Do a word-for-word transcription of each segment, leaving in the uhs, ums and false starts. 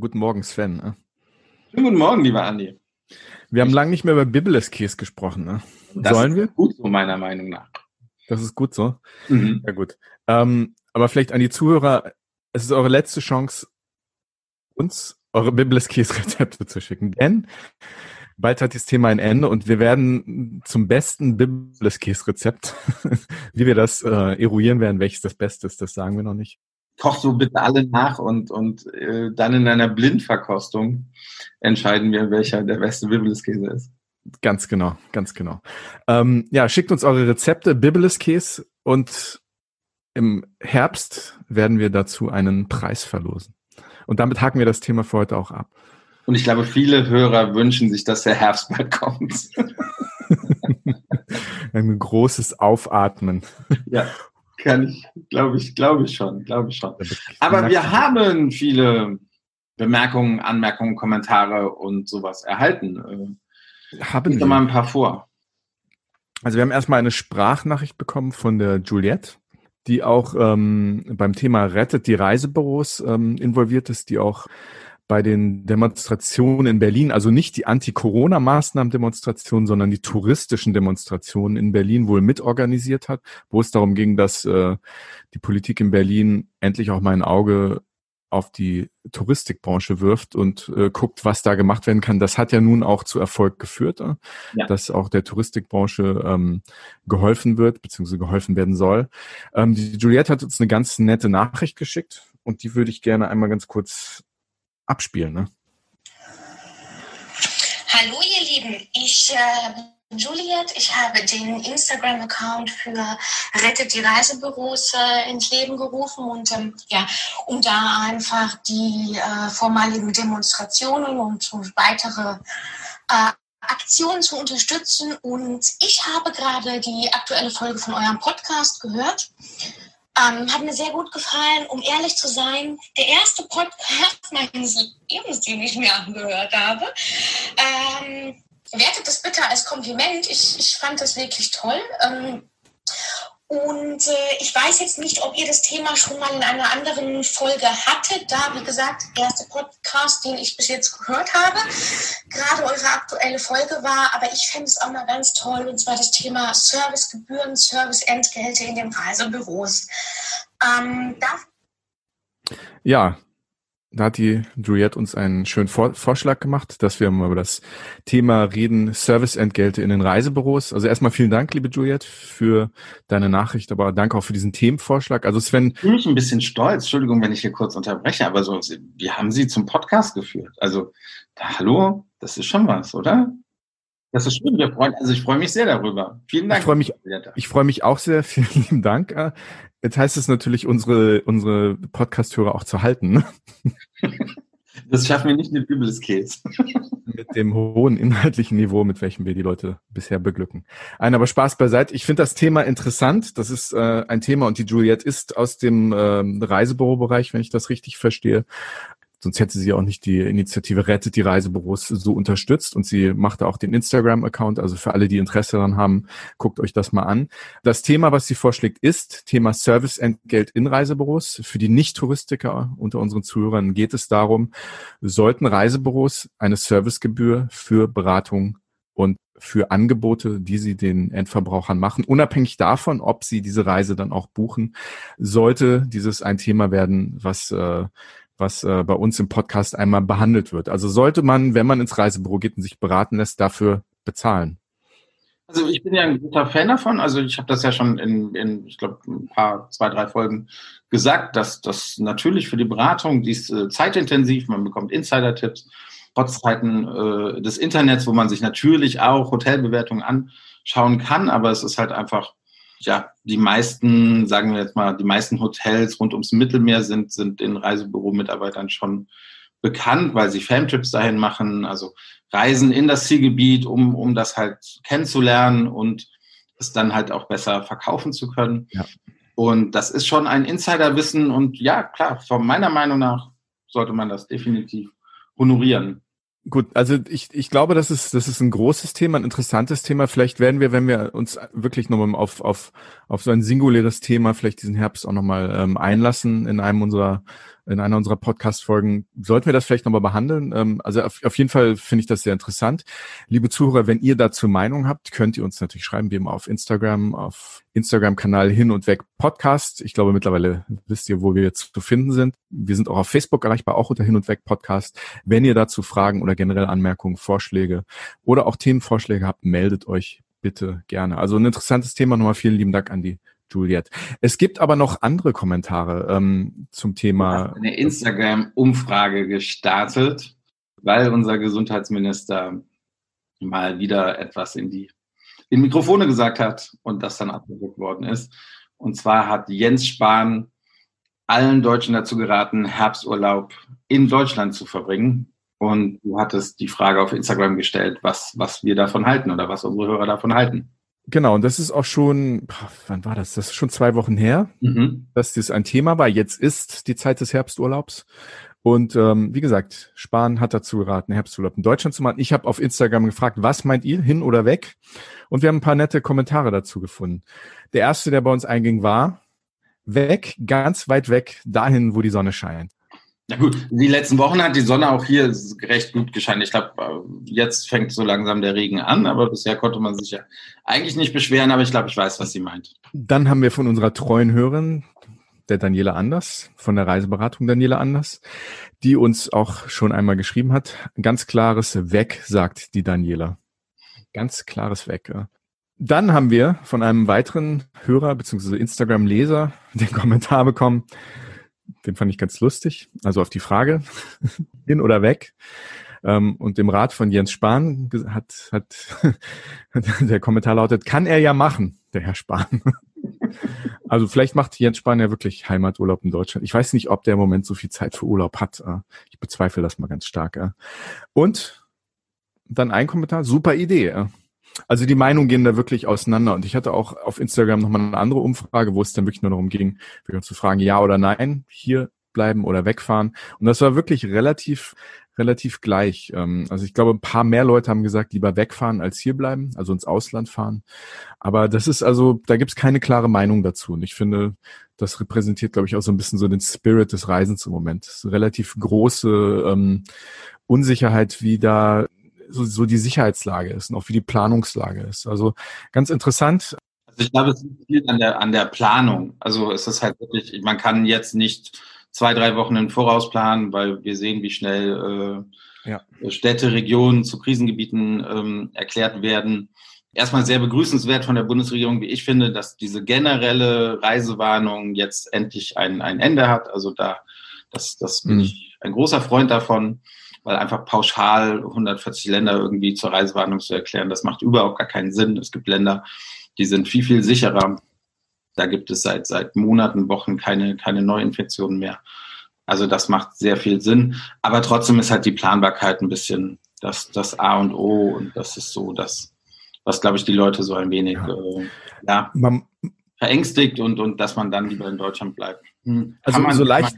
Guten Morgen, Sven. Ne? Guten Morgen, lieber Andi. Wir haben lange nicht mehr über Bibeleskäs gesprochen. Ne? Das Sollen wir? Ist gut so, meiner Meinung nach. Das ist gut so? Mhm. Ja, gut. Ähm, aber vielleicht an die Zuhörer, es ist eure letzte Chance, uns eure Bibeleskäs-Rezepte zu schicken. Denn bald hat das Thema ein Ende und wir werden zum besten Bibeleskäs-Rezept, wie wir das äh, eruieren werden, welches das Beste ist, das sagen wir noch nicht. Koch so bitte alle nach und, und äh, dann in einer Blindverkostung entscheiden wir, welcher der beste Bibeleskäse ist. Ganz genau, ganz genau. Ähm, ja, schickt uns eure Rezepte, Bibeleskäse, und im Herbst werden wir dazu einen Preis verlosen. Und damit haken wir das Thema für heute auch ab. Und ich glaube, viele Hörer wünschen sich, dass der Herbst bald kommt. Ein großes Aufatmen. Ja. Kann ich, glaube ich, glaube ich schon, glaube ich schon. Aber wir haben viele Bemerkungen, Anmerkungen, Kommentare und sowas erhalten. Haben wir. Ich mal ein paar vor. Also wir haben erstmal eine Sprachnachricht bekommen von der Juliette, die auch ähm, beim Thema Rettet die Reisebüros ähm, involviert ist, die auch bei den Demonstrationen in Berlin, also nicht die Anti-Corona-Maßnahmen-Demonstrationen, sondern die touristischen Demonstrationen in Berlin wohl mitorganisiert hat, wo es darum ging, dass äh, die Politik in Berlin endlich auch mal ein Auge auf die Touristikbranche wirft und äh, guckt, was da gemacht werden kann. Das hat ja nun auch zu Erfolg geführt, äh, ja. dass auch der Touristikbranche ähm, geholfen wird, beziehungsweise geholfen werden soll. Ähm, die Juliette hat uns eine ganz nette Nachricht geschickt und die würde ich gerne einmal ganz kurz abspielen. Ne? Hallo ihr Lieben, ich äh, bin Juliette, ich habe den Instagram-Account für Rettet die Reisebüros äh, ins Leben gerufen und ähm, ja, um da einfach die äh, vormaligen Demonstrationen und weitere äh, Aktionen zu unterstützen, und ich habe gerade die aktuelle Folge von eurem Podcast gehört. Ähm, hat mir sehr gut gefallen, um ehrlich zu sein, der erste Podcast meines Lebens, den ich mir angehört habe. Ähm, wertet das bitte als Kompliment, ich, ich fand das wirklich toll. Ähm, und äh, ich weiß jetzt nicht, ob ihr das Thema schon mal in einer anderen Folge hattet, da, wie gesagt, der erste Podcast, den ich bis jetzt gehört habe, gerade eure aktuelle Folge war, aber ich fände es auch mal ganz toll, und zwar das Thema Servicegebühren, Serviceentgelte in den Reisebüros. Ähm, ja, da hat die Juliette uns einen schönen Vor- Vorschlag gemacht, dass wir mal über das Thema reden, Serviceentgelte in den Reisebüros. Also erstmal vielen Dank, liebe Juliette, für deine Nachricht, aber danke auch für diesen Themenvorschlag. Also Sven... Ich fühle mich ein bisschen stolz, Entschuldigung, wenn ich hier kurz unterbreche, aber so, wir haben sie zum Podcast geführt. Also, da, hallo, das ist schon was, oder? Das ist schön, wir freuen, also ich freue mich sehr darüber. Vielen Dank. Ich freue mich, ich freue mich auch sehr, vielen lieben Dank. Jetzt heißt es natürlich, unsere, unsere Podcast-Hörer auch zu halten. Das schaffen wir nicht mit Bibeleskäse. Mit dem hohen inhaltlichen Niveau, mit welchem wir die Leute bisher beglücken. Nein, aber Spaß beiseite. Ich finde das Thema interessant. Das ist äh, ein Thema, und die Juliette ist aus dem ähm, Reisebürobereich, wenn ich das richtig verstehe. Sonst hätte sie auch nicht die Initiative Rettet die Reisebüros so unterstützt. Und sie machte auch den Instagram-Account. Also für alle, die Interesse daran haben, guckt euch das mal an. Das Thema, was sie vorschlägt, ist Thema Serviceentgelt in Reisebüros. Für die Nicht-Touristiker unter unseren Zuhörern geht es darum, sollten Reisebüros eine Servicegebühr für Beratung und für Angebote, die sie den Endverbrauchern machen, unabhängig davon, ob sie diese Reise dann auch buchen, sollte dieses ein Thema werden, was... Äh, was äh, bei uns im Podcast einmal behandelt wird. Also sollte man, wenn man ins Reisebüro geht und sich beraten lässt, dafür bezahlen? Also ich bin ja ein guter Fan davon. Also ich habe das ja schon in, in ich glaube, ein paar, zwei, drei Folgen gesagt, dass das natürlich für die Beratung, die ist äh, zeitintensiv, man bekommt Insider-Tipps, trotz Zeiten äh, des Internets, wo man sich natürlich auch Hotelbewertungen anschauen kann, aber es ist halt einfach, ja, die meisten, sagen wir jetzt mal, die meisten Hotels rund ums Mittelmeer sind, sind den Reisebüro-Mitarbeitern schon bekannt, weil sie Famtrips dahin machen, also Reisen in das Zielgebiet, um, um das halt kennenzulernen und es dann halt auch besser verkaufen zu können. Ja. Und das ist schon ein Insiderwissen, und ja, klar, von meiner Meinung nach sollte man das definitiv honorieren. Gut, also ich ich glaube, das ist das ist ein großes Thema, ein interessantes Thema. Vielleicht werden wir, wenn wir uns wirklich nochmal auf auf auf so ein singuläres Thema vielleicht diesen Herbst auch nochmal ähm, einlassen in einem unserer in einer unserer Podcast-Folgen. Sollten wir das vielleicht nochmal behandeln? Ähm, also auf, auf jeden Fall finde ich das sehr interessant. Liebe Zuhörer, wenn ihr dazu Meinung habt, könnt ihr uns natürlich schreiben. Wir haben auf Instagram, auf Instagram-Kanal Hin und Weg Podcast. Ich glaube, mittlerweile wisst ihr, wo wir jetzt zu finden sind. Wir sind auch auf Facebook erreichbar, auch unter Hin und Weg Podcast. Wenn ihr dazu Fragen oder generell Anmerkungen, Vorschläge oder auch Themenvorschläge habt, meldet euch bitte gerne. Also ein interessantes Thema. Nochmal vielen lieben Dank an die Juliette. Es gibt aber noch andere Kommentare ähm, zum Thema. Eine Instagram-Umfrage gestartet, weil unser Gesundheitsminister mal wieder etwas in die in Mikrofone gesagt hat und das dann abgedruckt worden ist. Und zwar hat Jens Spahn allen Deutschen dazu geraten, Herbsturlaub in Deutschland zu verbringen. Und du hattest die Frage auf Instagram gestellt, was, was wir davon halten oder was unsere Hörer davon halten. Genau, und das ist auch schon, wann war das? Das ist schon zwei Wochen her, mhm. dass das ein Thema war. Jetzt ist die Zeit des Herbsturlaubs. Und ähm, wie gesagt, Spahn hat dazu geraten, Herbsturlaub in Deutschland zu machen. Ich habe auf Instagram gefragt, was meint ihr, hin oder weg? Und wir haben ein paar nette Kommentare dazu gefunden. Der erste, der bei uns einging, war weg, ganz weit weg, dahin, wo die Sonne scheint. Na gut, die letzten Wochen hat die Sonne auch hier recht gut gescheint. Ich glaube, jetzt fängt so langsam der Regen an, aber bisher konnte man sich ja eigentlich nicht beschweren, aber ich glaube, ich weiß, was sie meint. Dann haben wir von unserer treuen Hörerin, der Daniela Anders, von der Reiseberatung Daniela Anders, die uns auch schon einmal geschrieben hat. Ganz klares Weg, sagt die Daniela. Ganz klares Weg, ja. Dann haben wir von einem weiteren Hörer bzw. Instagram-Leser den Kommentar bekommen. Den fand ich ganz lustig. Also auf die Frage, hin oder weg. Und dem Rat von Jens Spahn hat, hat der Kommentar lautet, kann er ja machen, der Herr Spahn. Also vielleicht macht Jens Spahn ja wirklich Heimaturlaub in Deutschland. Ich weiß nicht, ob der im Moment so viel Zeit für Urlaub hat. Ich bezweifle das mal ganz stark. Und dann ein Kommentar, super Idee. Also die Meinungen gehen da wirklich auseinander. Und ich hatte auch auf Instagram nochmal eine andere Umfrage, wo es dann wirklich nur darum ging, zu fragen, ja oder nein, hier bleiben oder wegfahren. Und das war wirklich relativ, relativ gleich. Also ich glaube, ein paar mehr Leute haben gesagt, lieber wegfahren als hier bleiben, also ins Ausland fahren. Aber das ist also, da gibt's keine klare Meinung dazu. Und ich finde, das repräsentiert, glaube ich, auch so ein bisschen so den Spirit des Reisens im Moment. Das ist eine relativ große ähm, Unsicherheit, wie da So, so die Sicherheitslage ist und auch wie die Planungslage ist. Also ganz interessant. Also ich glaube, es liegt viel an der, an der Planung. Also es ist halt wirklich, man kann jetzt nicht zwei, drei Wochen im Voraus planen, weil wir sehen, wie schnell äh, ja. Städte, Regionen zu Krisengebieten ähm, erklärt werden. Erstmal sehr begrüßenswert von der Bundesregierung, wie ich finde, dass diese generelle Reisewarnung jetzt endlich ein, ein Ende hat. Also da, das, das bin mhm. ich ein großer Freund davon. Weil einfach pauschal hundertvierzig Länder irgendwie zur Reisewarnung zu erklären, das macht überhaupt gar keinen Sinn. Es gibt Länder, die sind viel, viel sicherer. Da gibt es seit seit Monaten, Wochen keine, keine Neuinfektionen mehr. Also das macht sehr viel Sinn. Aber trotzdem ist halt die Planbarkeit ein bisschen das, das A und O. Und das ist so das, was, glaube ich, die Leute so ein wenig ja. Äh, ja, man, verängstigt und, und dass man dann lieber in Deutschland bleibt. Hm. Also man, so leicht...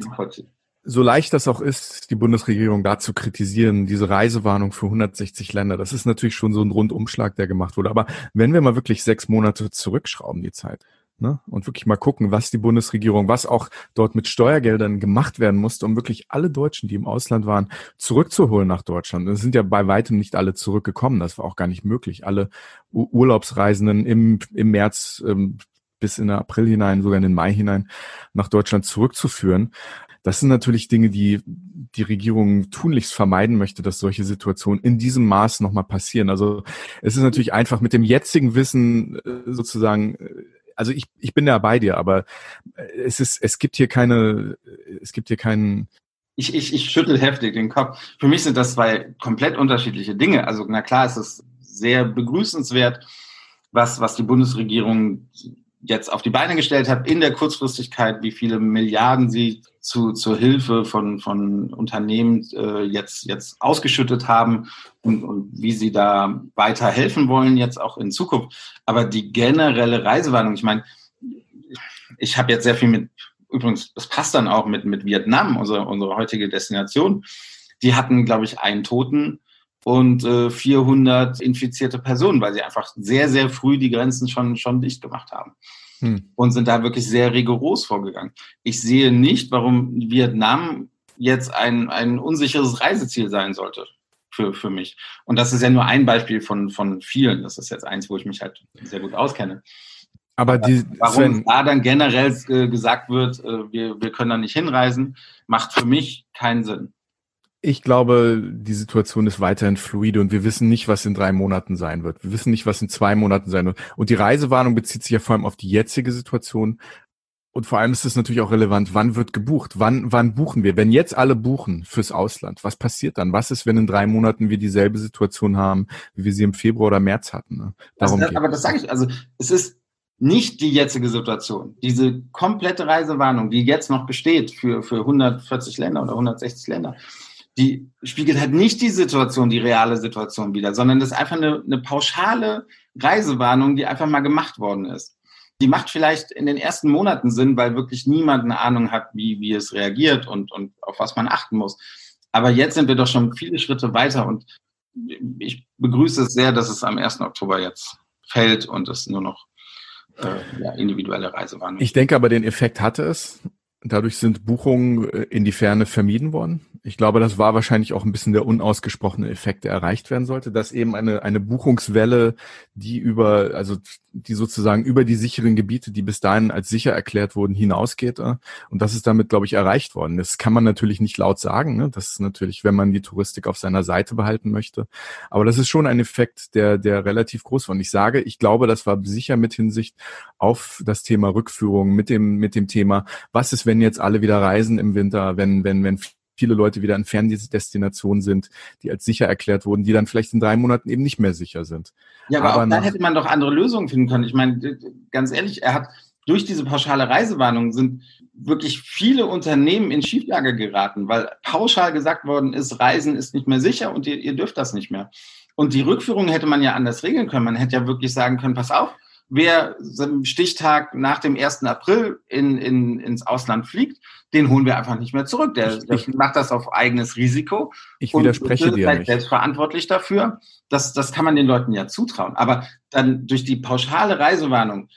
So leicht das auch ist, die Bundesregierung da zu kritisieren, diese Reisewarnung für hundertsechzig Länder, das ist natürlich schon so ein Rundumschlag, der gemacht wurde. Aber wenn wir mal wirklich sechs Monate zurückschrauben, die Zeit, ne, und wirklich mal gucken, was die Bundesregierung, was auch dort mit Steuergeldern gemacht werden musste, um wirklich alle Deutschen, die im Ausland waren, zurückzuholen nach Deutschland. Es sind ja bei weitem nicht alle zurückgekommen, das war auch gar nicht möglich. Alle Urlaubsreisenden im, im März ähm, bis in den April hinein, sogar in den Mai hinein, nach Deutschland zurückzuführen. Das sind natürlich Dinge, die die Regierung tunlichst vermeiden möchte, dass solche Situationen in diesem Maß nochmal passieren. Also es ist natürlich einfach mit dem jetzigen Wissen sozusagen, also ich ich bin da bei dir, aber es ist es gibt hier keine, es gibt hier keinen... Ich, ich, ich schüttel heftig den Kopf. Für mich sind das zwei komplett unterschiedliche Dinge. Also na klar, es ist sehr begrüßenswert, was was die Bundesregierung jetzt auf die Beine gestellt hat, in der Kurzfristigkeit, wie viele Milliarden sie zu, zur Hilfe von, von Unternehmen äh, jetzt, jetzt ausgeschüttet haben und, und wie sie da weiterhelfen wollen, jetzt auch in Zukunft. Aber die generelle Reisewarnung, ich meine, ich habe jetzt sehr viel mit, übrigens, das passt dann auch mit, mit Vietnam, unsere, unsere heutige Destination, die hatten, glaube ich, einen Toten und äh, vierhundert infizierte Personen, weil sie einfach sehr, sehr früh die Grenzen schon, schon dicht gemacht haben. hm. und sind da wirklich sehr rigoros vorgegangen. Ich sehe nicht, warum Vietnam jetzt ein, ein unsicheres Reiseziel sein sollte für, für mich. Und das ist ja nur ein Beispiel von, von vielen. Das ist jetzt eins, wo ich mich halt sehr gut auskenne. Aber die, warum da dann generell gesagt wird, wir, wir können da nicht hinreisen, macht für mich keinen Sinn. Ich glaube, die Situation ist weiterhin fluide und wir wissen nicht, was in drei Monaten sein wird. Wir wissen nicht, was in zwei Monaten sein wird. Und die Reisewarnung bezieht sich ja vor allem auf die jetzige Situation. Und vor allem ist es natürlich auch relevant, wann wird gebucht? Wann, wann buchen wir? Wenn jetzt alle buchen fürs Ausland, was passiert dann? Was ist, wenn in drei Monaten wir dieselbe Situation haben, wie wir sie im Februar oder März hatten? Ne? Darum also, aber das sage ich, also es ist nicht die jetzige Situation. Diese komplette Reisewarnung, die jetzt noch besteht für, für hundertvierzig Länder oder hundertsechzig Länder, die spiegelt halt nicht die Situation, die reale Situation wider, sondern das ist einfach eine, eine pauschale Reisewarnung, die einfach mal gemacht worden ist. Die macht vielleicht in den ersten Monaten Sinn, weil wirklich niemand eine Ahnung hat, wie, wie es reagiert und, und auf was man achten muss. Aber jetzt sind wir doch schon viele Schritte weiter und ich begrüße es sehr, dass es am ersten Oktober jetzt fällt und es nur noch Äh, ja, individuelle Reisewarnung. Ich denke aber, den Effekt hatte es. Dadurch sind Buchungen in die Ferne vermieden worden. Ich glaube, das war wahrscheinlich auch ein bisschen der unausgesprochene Effekt, der erreicht werden sollte, dass eben eine eine Buchungswelle, die über, also die sozusagen über die sicheren Gebiete, die bis dahin als sicher erklärt wurden, hinausgeht. Und das ist damit, glaube ich, erreicht worden. Das kann man natürlich nicht laut sagen. Ne? Das ist natürlich, wenn man die Touristik auf seiner Seite behalten möchte. Aber das ist schon ein Effekt, der der relativ groß war. Und ich sage, ich glaube, das war sicher mit Hinsicht auf das Thema Rückführung, mit dem mit dem Thema, was ist, wenn jetzt alle wieder reisen im Winter, wenn wenn wenn viele Leute wieder in Ferndestinationen sind, die als sicher erklärt wurden, die dann vielleicht in drei Monaten eben nicht mehr sicher sind. Ja, aber, aber auch dann hätte man doch andere Lösungen finden können. Ich meine, ganz ehrlich, er hat durch diese pauschale Reisewarnung sind wirklich viele Unternehmen in Schieflage geraten, weil pauschal gesagt worden ist, Reisen ist nicht mehr sicher und ihr, ihr dürft das nicht mehr. Und die Rückführung hätte man ja anders regeln können. Man hätte ja wirklich sagen können, pass auf, wer am Stichtag nach dem ersten April in, in, ins Ausland fliegt, den holen wir einfach nicht mehr zurück. Der, der ich, macht das auf eigenes Risiko. Ich widerspreche dir nicht. Selbstverantwortlich dafür. Das, das kann man den Leuten ja zutrauen. Aber dann durch die pauschale Reisewarnung,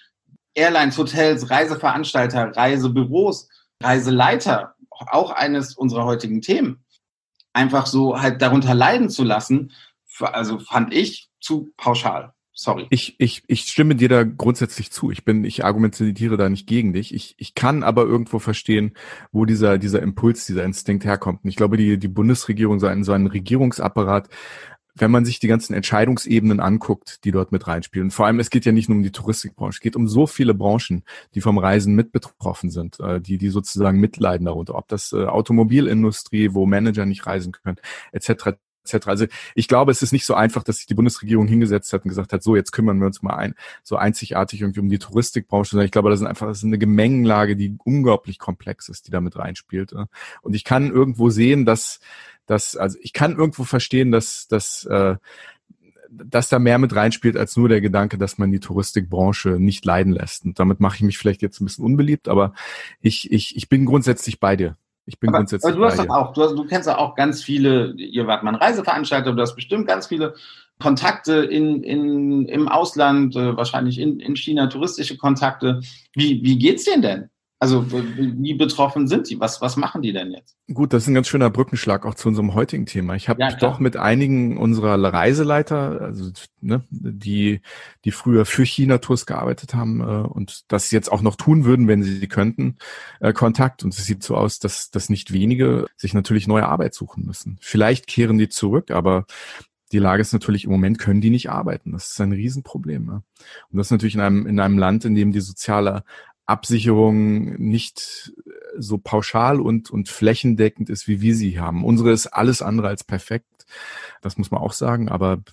Airlines, Hotels, Reiseveranstalter, Reisebüros, Reiseleiter, auch eines unserer heutigen Themen, einfach so halt darunter leiden zu lassen, also fand ich zu pauschal. Sorry. Ich, ich, ich stimme dir da grundsätzlich zu. Ich bin, ich argumentiere da nicht gegen dich. Ich, ich kann aber irgendwo verstehen, wo dieser, dieser Impuls, dieser Instinkt herkommt. Und ich glaube, die, die Bundesregierung, sein, sein Regierungsapparat, wenn man sich die ganzen Entscheidungsebenen anguckt, die dort mit reinspielen. Und vor allem, es geht ja nicht nur um die Touristikbranche, es geht um so viele Branchen, die vom Reisen mit betroffen sind, die die sozusagen mitleiden darunter. Ob das Automobilindustrie, wo Manager nicht reisen können, et cetera et cetera. Also ich glaube, es ist nicht so einfach, dass sich die Bundesregierung hingesetzt hat und gesagt hat, so, jetzt kümmern wir uns mal ein, so einzigartig irgendwie um die Touristikbranche, sondern ich glaube, das ist einfach das ist eine Gemengenlage, die unglaublich komplex ist, die damit reinspielt. Und ich kann irgendwo sehen, dass, dass also ich kann irgendwo verstehen, dass, dass, äh, dass da mehr mit reinspielt als nur der Gedanke, dass man die Touristikbranche nicht leiden lässt. Und damit mache ich mich vielleicht jetzt ein bisschen unbeliebt, aber ich, ich, ich bin grundsätzlich bei dir. Ich bin aber, grundsätzlich aber du hast doch auch, du, hast, du kennst ja auch ganz viele, ihr wart mal ein Reiseveranstalter, du hast bestimmt ganz viele Kontakte in, in, im Ausland, wahrscheinlich in, in China, touristische Kontakte. Wie, wie geht's denen denn? Also wie betroffen sind die? Was, was machen die denn jetzt? Gut, das ist ein ganz schöner Brückenschlag auch zu unserem heutigen Thema. Ich habe ja, doch mit einigen unserer Reiseleiter, also ne, die die früher für China Tours gearbeitet haben äh, und das jetzt auch noch tun würden, wenn sie könnten, äh, Kontakt. Und es sieht so aus, dass, dass nicht wenige sich natürlich neue Arbeit suchen müssen. Vielleicht kehren die zurück, aber die Lage ist natürlich, im Moment können die nicht arbeiten. Das ist ein Riesenproblem. Ne? Und das ist natürlich in einem in einem Land, in dem die soziale Absicherung nicht so pauschal und und flächendeckend ist, wie wir sie haben. Unsere ist alles andere als perfekt, das muss man auch sagen, aber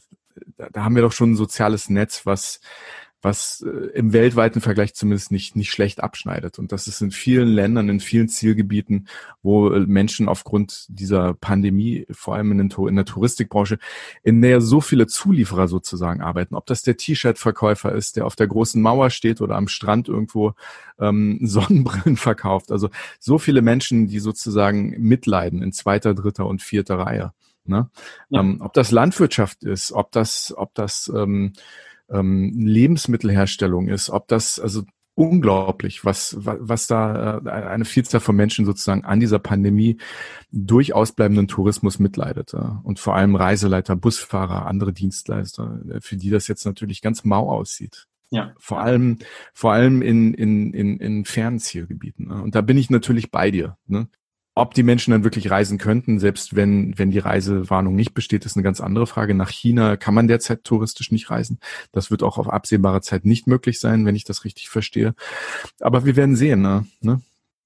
da, da haben wir doch schon ein soziales Netz, was was im weltweiten Vergleich zumindest nicht nicht schlecht abschneidet. Und das ist in vielen Ländern, in vielen Zielgebieten, wo Menschen aufgrund dieser Pandemie, vor allem in, den, in der Touristikbranche, in der so viele Zulieferer sozusagen arbeiten, ob das der T-Shirt-Verkäufer ist, der auf der großen Mauer steht oder am Strand irgendwo ähm, Sonnenbrillen verkauft. Also so viele Menschen, die sozusagen mitleiden in zweiter, dritter und vierter Reihe. Ne? Ja. Ähm, ob das Landwirtschaft ist, ob das, ob das ähm, Lebensmittelherstellung ist, ob das, also unglaublich, was, was da eine Vielzahl von Menschen sozusagen an dieser Pandemie durch ausbleibenden Tourismus mitleidet. Und vor allem Reiseleiter, Busfahrer, andere Dienstleister, für die das jetzt natürlich ganz mau aussieht. Ja. Vor allem, vor allem in, in, in, in fernen Zielgebieten. Und da bin ich natürlich bei dir, ne? Ob die Menschen dann wirklich reisen könnten, selbst wenn wenn die Reisewarnung nicht besteht, ist eine ganz andere Frage. Nach China kann man derzeit touristisch nicht reisen. Das wird auch auf absehbare Zeit nicht möglich sein, wenn ich das richtig verstehe. Aber wir werden sehen. Ne? Ne?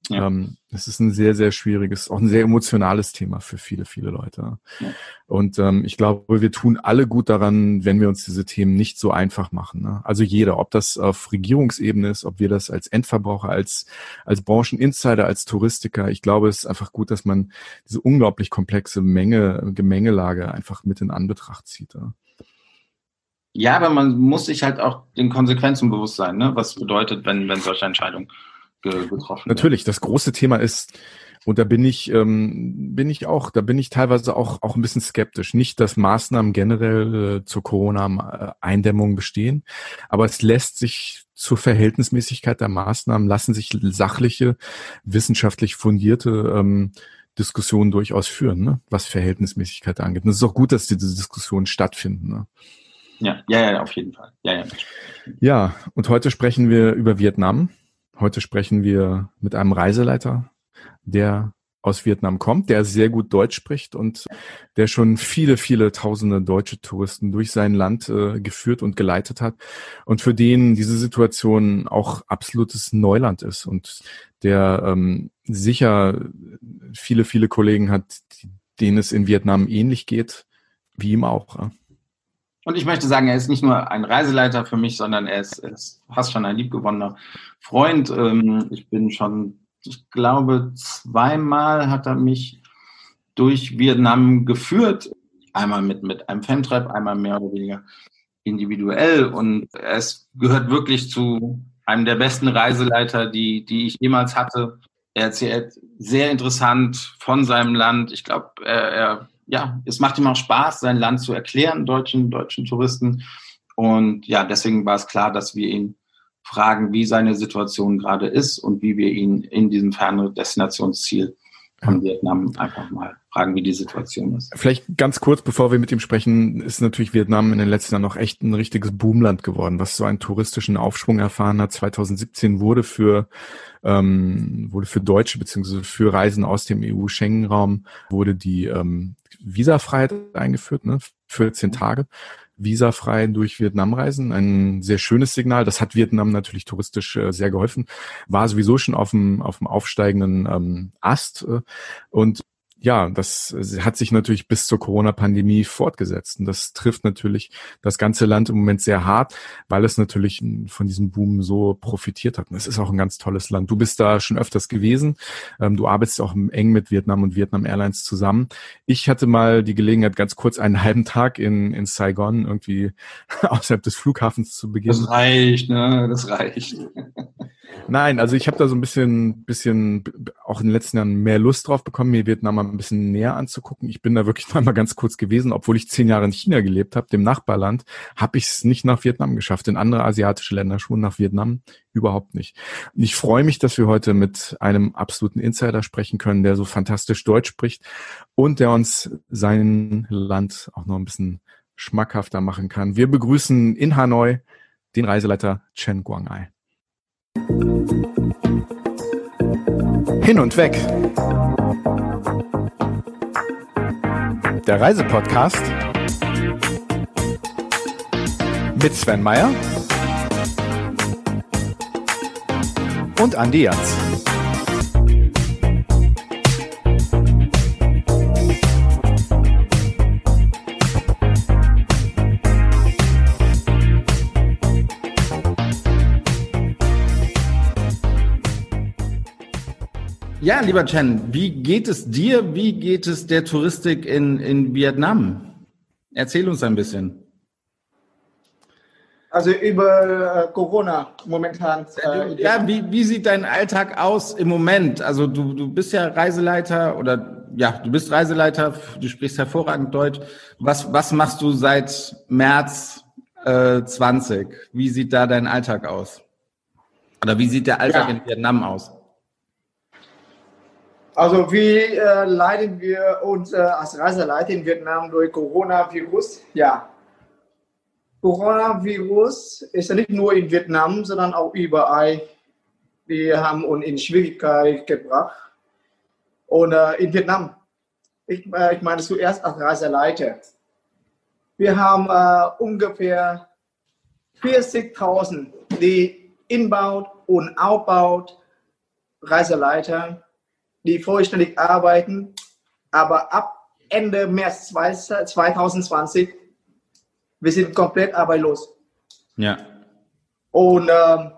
Ja. Ähm, das ist ein sehr, sehr schwieriges, auch ein sehr emotionales Thema für viele, viele Leute. Ja. Und ähm, ich glaube, wir tun alle gut daran, wenn wir uns diese Themen nicht so einfach machen. Ne? Also jeder, ob das auf Regierungsebene ist, ob wir das als Endverbraucher, als als Brancheninsider, als Touristiker. Ich glaube, es ist einfach gut, dass man diese unglaublich komplexe Menge, Gemengelage einfach mit in Anbetracht zieht. Ne? Ja, aber man muss sich halt auch den Konsequenzen bewusst sein, ne? Was bedeutet, wenn wenn solche Entscheidungen getroffen. Natürlich, das große Thema ist, und da bin ich, ähm, bin ich auch, da bin ich teilweise auch, auch ein bisschen skeptisch. Nicht, dass Maßnahmen generell äh, zur Corona-Eindämmung bestehen, aber es lässt sich zur Verhältnismäßigkeit der Maßnahmen, lassen sich sachliche, wissenschaftlich fundierte ähm, Diskussionen durchaus führen, ne? Was Verhältnismäßigkeit angeht. Und es ist auch gut, dass diese Diskussionen stattfinden. Ne? Ja, ja, ja, auf jeden Fall. Ja, ja. Ja, und heute sprechen wir über Vietnam. Heute sprechen wir mit einem Reiseleiter, der aus Vietnam kommt, der sehr gut Deutsch spricht und der schon viele, viele tausende deutsche Touristen durch sein Land äh, geführt und geleitet hat und für den diese Situation auch absolutes Neuland ist und der ähm, sicher viele, viele Kollegen hat, denen es in Vietnam ähnlich geht, wie ihm auch. Äh. Und ich möchte sagen, er ist nicht nur ein Reiseleiter für mich, sondern er ist, er ist fast schon ein liebgewonnener Freund. Ich bin schon, ich glaube, zweimal hat er mich durch Vietnam geführt. Einmal mit, mit einem Femtrip, einmal mehr oder weniger individuell. Und es gehört wirklich zu einem der besten Reiseleiter, die, die ich jemals hatte. Er erzählt sehr interessant von seinem Land. Ich glaube, er, er ja, es macht ihm auch Spaß, sein Land zu erklären, deutschen, deutschen Touristen. Und ja, deswegen war es klar, dass wir ihn fragen, wie seine Situation gerade ist und wie wir ihn in diesem fernen Destinationsziel von Vietnam einfach mal fragen, wie die Situation ist. Vielleicht ganz kurz, bevor wir mit ihm sprechen, ist natürlich Vietnam in den letzten Jahren noch echt ein richtiges Boomland geworden, was so einen touristischen Aufschwung erfahren hat. zwanzig siebzehn wurde für ähm, wurde für Deutsche beziehungsweise für Reisen aus dem E U-Schengen-Raum wurde die ähm, Visafreiheit eingeführt, ne? vierzehn Tage visafrei durch Vietnam reisen. Ein sehr schönes Signal. Das hat Vietnam natürlich touristisch äh, sehr geholfen. War sowieso schon auf dem, auf dem aufsteigenden ähm, Ast. Äh, und ja, das hat sich natürlich bis zur Corona-Pandemie fortgesetzt. Und das trifft natürlich das ganze Land im Moment sehr hart, weil es natürlich von diesem Boom so profitiert hat. Und es ist auch ein ganz tolles Land. Du bist da schon öfters gewesen. Du arbeitest auch eng mit Vietnam und Vietnam Airlines zusammen. Ich hatte mal die Gelegenheit, ganz kurz einen halben Tag in, in Saigon irgendwie außerhalb des Flughafens zu beginnen. Das reicht, ne? Das reicht. Nein, also ich habe da so ein bisschen, bisschen auch in den letzten Jahren mehr Lust drauf bekommen, mir Vietnam mal ein bisschen näher anzugucken. Ich bin da wirklich mal ganz kurz gewesen, obwohl ich zehn Jahre in China gelebt habe, dem Nachbarland, habe ich es nicht nach Vietnam geschafft. In andere asiatische Länder schon, nach Vietnam überhaupt nicht. Und ich freue mich, dass wir heute mit einem absoluten Insider sprechen können, der so fantastisch Deutsch spricht und der uns sein Land auch noch ein bisschen schmackhafter machen kann. Wir begrüßen in Hanoi den Reiseleiter Chen Guangai. Hin und weg. Der Reisepodcast mit Sven Meyer und Andi Jans. Ja, lieber Chen, wie geht es dir? Wie geht es der Touristik in, in Vietnam? Erzähl uns ein bisschen. Also über Corona momentan. Äh, ja, wie, wie sieht dein Alltag aus im Moment? Also du, du bist ja Reiseleiter oder ja, du bist Reiseleiter, du sprichst hervorragend Deutsch. Was, was machst du seit März äh, zwanzig? Wie sieht da dein Alltag aus? Oder wie sieht der Alltag ja. in Vietnam aus? Also wie äh, leiden wir uns äh, als Reiseleiter in Vietnam durch Coronavirus? Ja. Coronavirus ist ja nicht nur in Vietnam, sondern auch überall. Wir haben uns in Schwierigkeit gebracht. Und äh, in Vietnam, ich, äh, ich meine zuerst als Reiseleiter. Wir haben äh, ungefähr vierzigtausend, die inbaut und outbaut Reiseleiter, die vollständig arbeiten, aber ab Ende März zweitausendzwanzig, wir sind komplett arbeitslos. Ja. Und äh,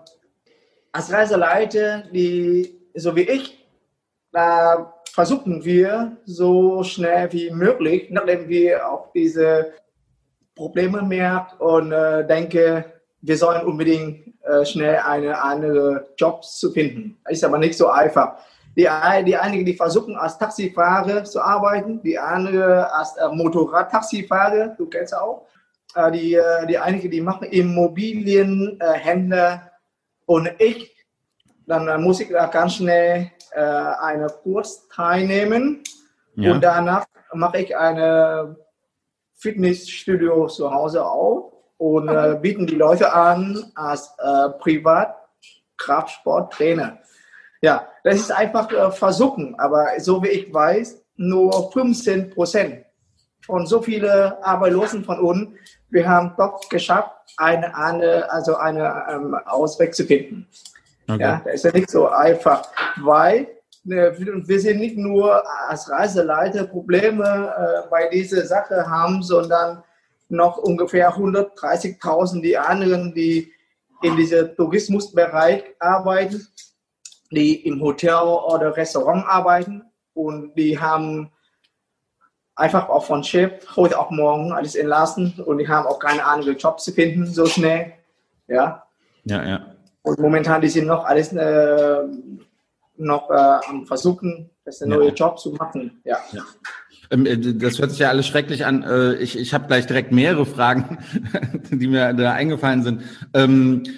als Reiseleiter, die, so wie ich, da versuchen wir so schnell wie möglich, nachdem wir auch diese Probleme merken und äh, denke, wir sollen unbedingt äh, schnell eine andere Jobs zu finden. Ist aber nicht so einfach. Die, die einigen, die versuchen, als Taxifahrer zu arbeiten, die andere als äh, Motorradtaxifahrer, du kennst auch. Äh, die, äh, die einigen, die machen Immobilienhändler. Äh, und ich, dann äh, muss ich da ganz schnell äh, einen Kurs teilnehmen. Ja. Und danach mache ich eine Fitnessstudio zu Hause auf und äh, bieten die Leute an als äh, Privat-Kraftsporttrainer. Ja, das ist einfach äh, versuchen, aber so wie ich weiß, nur fünfzehn Prozent von so vielen Arbeitslosen von uns, wir haben doch geschafft, eine, eine, also eine ähm, Ausweg zu finden. Okay. Ja, das ist ja nicht so einfach, weil wir sind nicht nur als Reiseleiter Probleme äh, bei dieser Sache haben, sondern noch ungefähr hundertdreißigtausend die anderen, die in diesem Tourismusbereich arbeiten, die im Hotel oder Restaurant arbeiten und die haben einfach auch von Chef heute auch morgen alles entlassen und die haben auch keine anderen Jobs zu finden so schnell. Ja. Ja, ja. Und momentan die sind noch alles äh, noch äh, am Versuchen, das einen ja. neuen Job zu machen. Ja. Ja. Das hört sich ja alles schrecklich an. Ich, ich habe gleich direkt mehrere Fragen, die mir da eingefallen sind.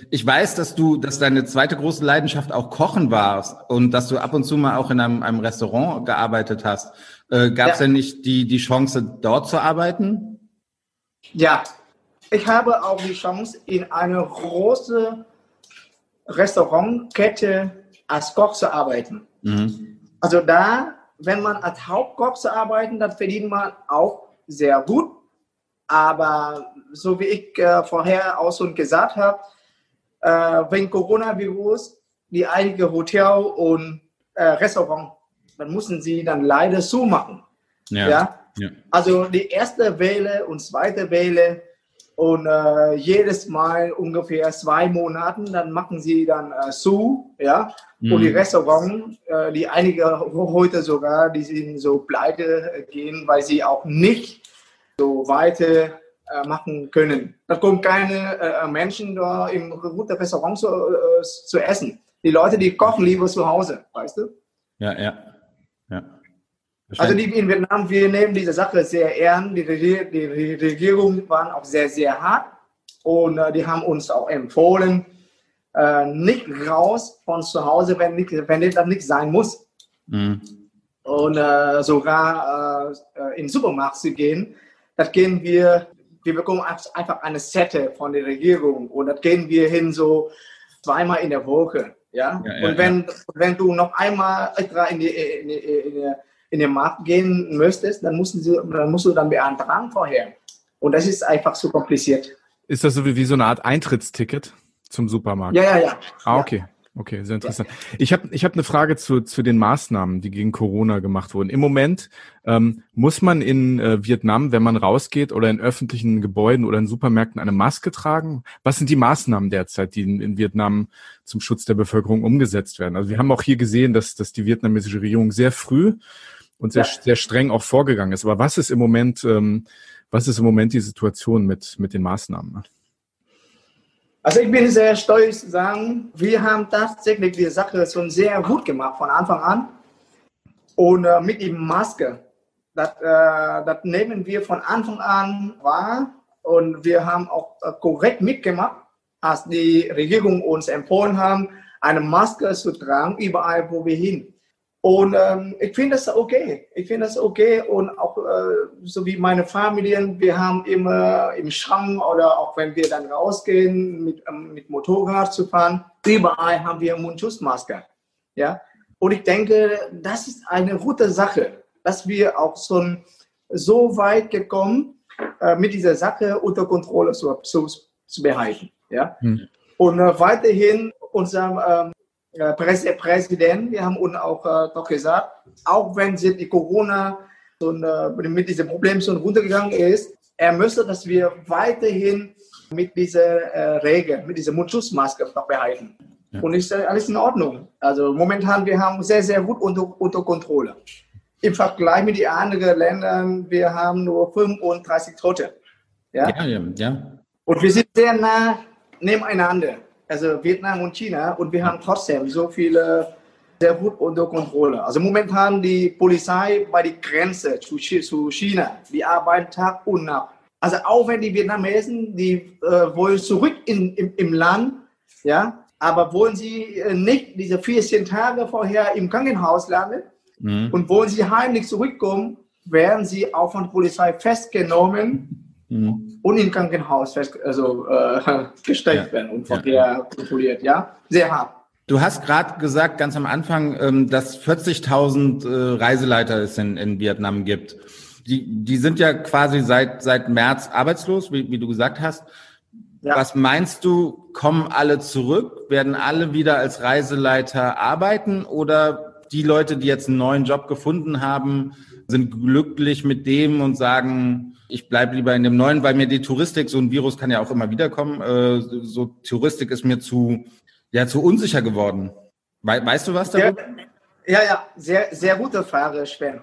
Ich weiß, dass du, dass deine zweite große Leidenschaft auch Kochen warst und dass du ab und zu mal auch in einem, einem Restaurant gearbeitet hast. Gab es ja. denn nicht die, die Chance, dort zu arbeiten? Ja, ich habe auch die Chance, in einer großen Restaurantkette als Koch zu arbeiten. Mhm. Also da, wenn man als Hauptkoch zu arbeiten, dann verdient man auch sehr gut. Aber so wie ich äh, vorher auch schon gesagt habe, äh, wegen Coronavirus, die einige Hotels und äh, Restaurants, dann mussten sie dann leider zumachen. Ja. Ja? Ja. Also die erste Welle und zweite Welle und äh, jedes Mal ungefähr zwei Monaten, dann machen sie dann äh, zu, ja, mhm. Und die Restaurants, äh, die einige heute sogar, die sind so pleite äh, gehen, weil sie auch nicht so weiter äh, machen können. Da kommen keine äh, Menschen da im guten Restaurant zu, äh, zu essen. Die Leute, die kochen lieber zu Hause, weißt du? Ja, ja, ja. Also die in Vietnam, wir nehmen diese Sache sehr ernst. Die, Regier- die Regierung waren auch sehr, sehr hart und äh, die haben uns auch empfohlen, äh, nicht raus von zu Hause, wenn nicht, wenn das nicht sein muss. Mhm. Und äh, sogar äh, in den Supermarkt zu gehen, das gehen wir, wir bekommen einfach eine Sette von der Regierung und das gehen wir hin so zweimal in der Woche. Ja? Ja, ja, und wenn, ja. wenn du noch einmal extra in die, in die, in die in den Markt gehen möchtest, dann, mussten sie, dann musst du dann beantragen vorher. Und das ist einfach so kompliziert. Ist das so wie, wie so eine Art Eintrittsticket zum Supermarkt? Ja, ja, ja. Ah, okay. Okay, sehr interessant. Ja, ja. Ich habe ich hab eine Frage zu, zu den Maßnahmen, die gegen Corona gemacht wurden. Im Moment ähm, muss man in äh, Vietnam, wenn man rausgeht oder in öffentlichen Gebäuden oder in Supermärkten eine Maske tragen? Was sind die Maßnahmen derzeit, die in, in Vietnam zum Schutz der Bevölkerung umgesetzt werden? Also wir haben auch hier gesehen, dass, dass die vietnamesische Regierung sehr früh und sehr, ja. sehr streng auch vorgegangen ist. Aber was ist im Moment, ähm, was ist im Moment die Situation mit, mit den Maßnahmen? Also ich bin sehr stolz zu sagen, wir haben tatsächlich die Sache schon sehr gut gemacht von Anfang an. Und äh, mit der Maske, das, äh, das nehmen wir von Anfang an wahr. Und wir haben auch äh, korrekt mitgemacht, als die Regierung uns empfohlen haben, eine Maske zu tragen, überall, wo wir hin. Und ähm, ich finde das okay. Ich finde das okay. Und auch äh, so wie meine Familien, wir haben immer im Schrank oder auch wenn wir dann rausgehen, mit, ähm, mit Motorrad zu fahren, überall haben wir Mundschutzmaske. Ja? Und ich denke, das ist eine gute Sache, dass wir auch schon so weit gekommen, äh, mit dieser Sache unter Kontrolle zu, zu, zu behalten. Ja? Hm. Und äh, weiterhin unser ähm, Präsident, wir haben uns auch äh, doch gesagt, auch wenn die Corona so, äh, mit diesem Problem schon runtergegangen ist, er müsste, dass wir weiterhin mit dieser äh, Regel, mit dieser Mundschutzmaske noch behalten. Ja. Und ist äh, alles in Ordnung. Also momentan, wir haben sehr, sehr gut unter, unter Kontrolle. Im Vergleich mit den anderen Ländern, wir haben nur fünfunddreißig Tote. Ja? Ja, ja, ja. Und wir sind sehr nah nebeneinander. Also Vietnam und China, und wir haben trotzdem so viele sehr gut unter Kontrolle. Also momentan die Polizei bei der Grenze zu China, die arbeiten Tag und Nacht. Also auch wenn die Vietnamesen, die äh, wollen zurück in, im, im Land, ja, aber wollen sie äh, nicht diese vierzehn Tage vorher im Krankenhaus landen, mhm, und wollen sie heimlich zurückkommen, werden sie auch von der Polizei festgenommen. Mhm. Und im Krankenhaus fest, also, äh, gesteckt ja. werden und von ja. der kontrolliert, ja, sehr hart. Du hast gerade gesagt, ganz am Anfang, ähm, dass vierzigtausend äh, Reiseleiter es in, in Vietnam gibt. Die, die sind ja quasi seit, seit März arbeitslos, wie, wie du gesagt hast. Ja. Was meinst du, kommen alle zurück? Werden alle wieder als Reiseleiter arbeiten? Oder die Leute, die jetzt einen neuen Job gefunden haben, sind glücklich mit dem und sagen, ich bleibe lieber in dem Neuen, weil mir die Touristik, so ein Virus kann ja auch immer wieder kommen, äh, so Touristik ist mir zu, ja, zu unsicher geworden. We- weißt du was darüber? Ja, ja, sehr, sehr gute Frage, Sven.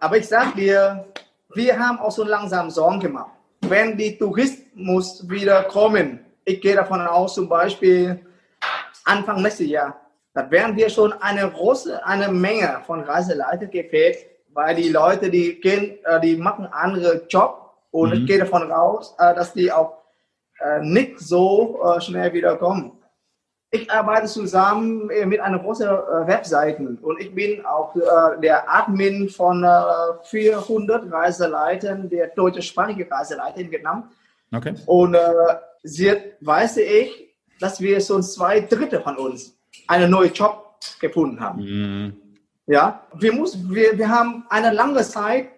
Aber ich sage dir, wir haben auch so langsam Sorgen gemacht. Wenn die Tourismus wieder kommen, ich gehe davon aus, zum Beispiel Anfang nächstes Jahr, da werden wir schon eine große, eine Menge von Reiseleitern gefehlt. Weil die Leute, die gehen, die machen andere Job und mhm. ich gehe davon raus, dass die auch nicht so schnell wiederkommen. Ich arbeite zusammen mit einer großen Webseite und ich bin auch der Admin von vierhundert Reiseleitern, der deutschsprachigen Reiseleiter in Vietnam. Okay. Und jetzt weiß ich, dass wir schon zwei Drittel von uns einen neuen Job gefunden haben. Mhm. Ja, wir, muss, wir, wir haben eine lange Zeit,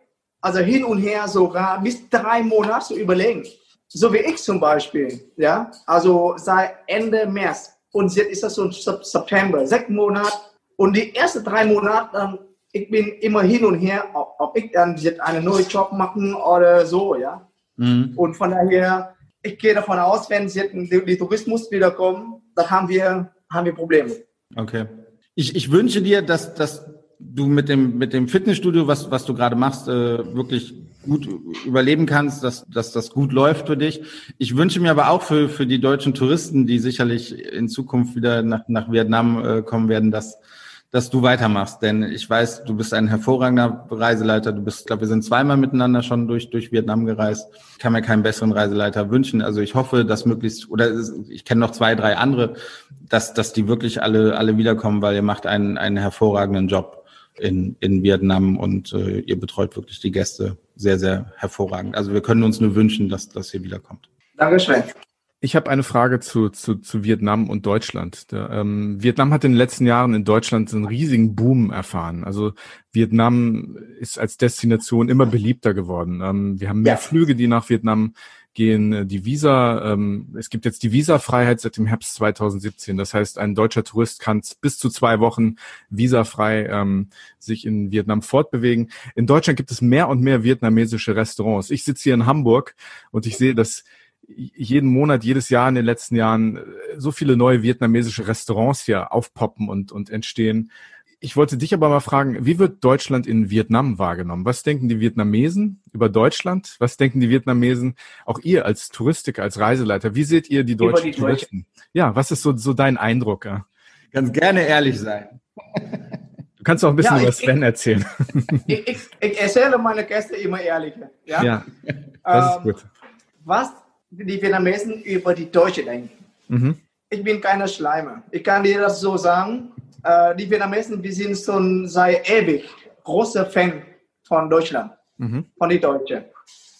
also hin und her sogar bis drei Monate zu überlegen. So wie ich zum Beispiel, ja, also seit Ende März und jetzt ist das schon September, sechs Monate und die ersten drei Monate, ich bin immer hin und her, ob, ob ich dann jetzt einen neuen Job machen oder so, ja. Mhm. Und von daher, ich gehe davon aus, wenn jetzt die Tourismus wiederkommen, dann haben wir, haben wir Probleme. Okay. Ich, ich wünsche dir, dass, dass du mit dem, mit dem Fitnessstudio, was, was du gerade machst, äh, wirklich gut überleben kannst, dass, dass das gut läuft für dich. Ich wünsche mir aber auch für, für die deutschen Touristen, die sicherlich in Zukunft wieder nach, nach Vietnam äh, kommen werden, dass, dass du weitermachst. Denn ich weiß, du bist ein hervorragender Reiseleiter. Du bist, ich glaube, wir sind zweimal miteinander schon durch, durch Vietnam gereist. Ich kann mir keinen besseren Reiseleiter wünschen. Also ich hoffe, dass möglichst, oder ich kenne noch zwei, drei andere, dass, dass die wirklich alle, alle wiederkommen, weil ihr macht einen, einen hervorragenden Job in, in Vietnam und äh, ihr betreut wirklich die Gäste sehr, sehr hervorragend. Also wir können uns nur wünschen, dass, dass ihr wiederkommt. Dankeschön. Ich habe eine Frage zu, zu, zu Vietnam und Deutschland. Der, ähm, Vietnam hat in den letzten Jahren in Deutschland einen riesigen Boom erfahren. Also Vietnam ist als Destination immer beliebter geworden. Ähm, wir haben mehr ja. Flüge, die nach Vietnam gehen, die Visa, ähm, es gibt jetzt die Visafreiheit seit dem Herbst zweitausendsiebzehn. Das heißt, ein deutscher Tourist kann bis zu zwei Wochen visafrei ähm, sich in Vietnam fortbewegen. In Deutschland gibt es mehr und mehr vietnamesische Restaurants. Ich sitze hier in Hamburg und ich sehe, dass jeden Monat, jedes Jahr in den letzten Jahren so viele neue vietnamesische Restaurants hier aufpoppen und, und entstehen. Ich wollte dich aber mal fragen, wie wird Deutschland in Vietnam wahrgenommen? Was denken die Vietnamesen über Deutschland? Was denken die Vietnamesen, auch ihr als Touristiker, als Reiseleiter? Wie seht ihr die deutschen Touristen? Ja, was ist so, so dein Eindruck? Ja? Ganz gerne ehrlich sein. Du kannst auch ein bisschen ja, über ich, Sven erzählen. Ich, ich, ich erzähle meine Gäste immer ehrlich. Ja, ja das ähm, ist gut. Was die Vietnamesen über die Deutschen denken. Mhm. ich bin keine Schleime. Ich kann dir das so sagen. Äh, die Vietnamesen, wir sind schon seit ewig großer Fan von Deutschland, mhm. von den Deutschen.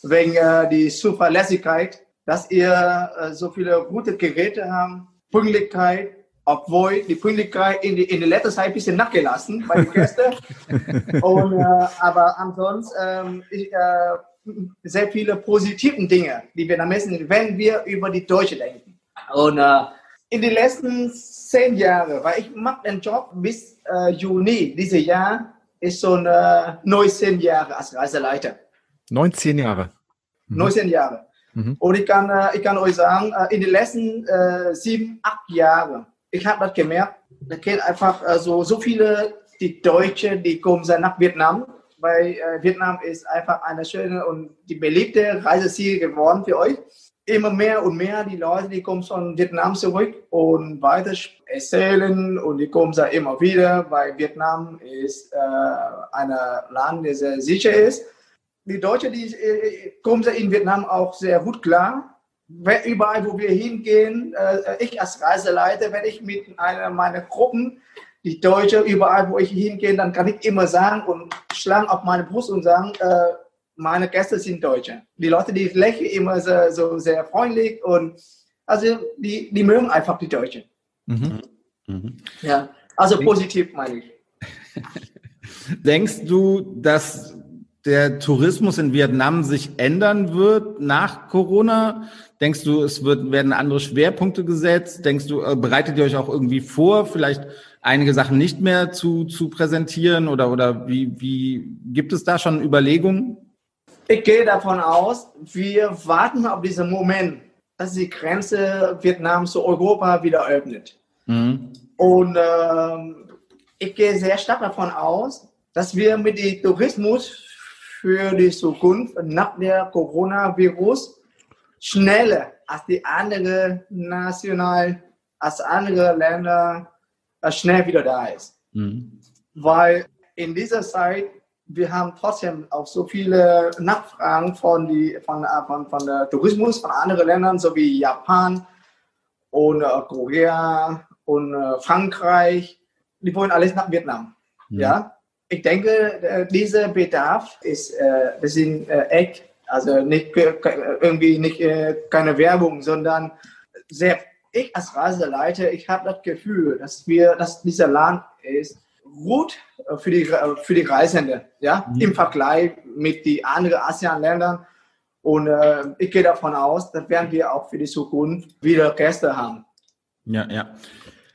Wegen äh, der Zuverlässigkeit, dass ihr äh, so viele gute Geräte haben, Pünktlichkeit, obwohl die Pünktlichkeit in, die, in der letzten Zeit ein bisschen nachgelassen bei den Gästen. Und, äh, aber ansonsten ähm, ich, äh, sehr viele positive Dinge, die Vietnamesen, wenn wir über die Deutschen denken. Und äh, in den letzten zehn Jahren, weil ich mache den Job bis äh, Juni dieses Jahr, ist schon äh, neunzehn Jahre als Reiseleiter. neunzehn Jahre. Mhm. neunzehn Jahre. Mhm. Und ich kann, ich kann euch sagen, in den letzten äh, sieben, acht Jahren, ich habe das gemerkt, da kennt einfach äh, so, so viele die Deutsche, die kommen nach Vietnam, weil äh, Vietnam ist einfach eine schöne und die beliebte Reiseziel geworden für euch. Immer mehr und mehr die Leute, die kommen von Vietnam zurück und weiter erzählen und die kommen immer wieder, weil Vietnam ist äh, ein Land, das sehr sicher ist. Die Deutschen, die äh, kommen in Vietnam auch sehr gut klar. Wenn, überall, wo wir hingehen, äh, ich als Reiseleiter, wenn ich mit einer meiner Gruppen, die Deutschen, überall, wo ich hingehe, dann kann ich immer sagen und schlagen auf meine Brust und sagen, äh, meine Gäste sind Deutsche. Die Leute, die lächeln immer so, so sehr freundlich und also die, die mögen einfach die Deutschen. Mhm. Mhm. Ja, also positiv meine ich. Denkst du, dass der Tourismus in Vietnam sich ändern wird nach Corona? Denkst du, es wird, werden andere Schwerpunkte gesetzt? Denkst du, bereitet ihr euch auch irgendwie vor, vielleicht einige Sachen nicht mehr zu, zu präsentieren? Oder, oder wie, wie gibt es da schon Überlegungen? Ich gehe davon aus, wir warten auf diesen Moment, dass die Grenze Vietnams zu Europa wieder öffnet. Mhm. Und ähm, ich gehe sehr stark davon aus, dass wir mit dem Tourismus für die Zukunft nach der Coronavirus schneller als die anderen national, als andere Länder schnell wieder da ist. Mhm. Weil in dieser Zeit, wir haben trotzdem auch so viele Nachfragen von, die, von, von, von der Tourismus von anderen Ländern, so wie Japan und Korea und Frankreich. Die wollen alles nach Vietnam. Mhm. Ja? Ich denke, dieser Bedarf ist, das sind echt, also nicht, irgendwie nicht, keine Werbung, sondern sehr, ich als Reiseleiter, ich habe das Gefühl, dass wir, dass dieser Land ist gut für die, für die Reisenden, ja, mhm. im Vergleich mit den anderen ASEAN-Ländern. Und äh, ich gehe davon aus, dann werden wir auch für die Zukunft wieder Gäste haben. Ja, ja.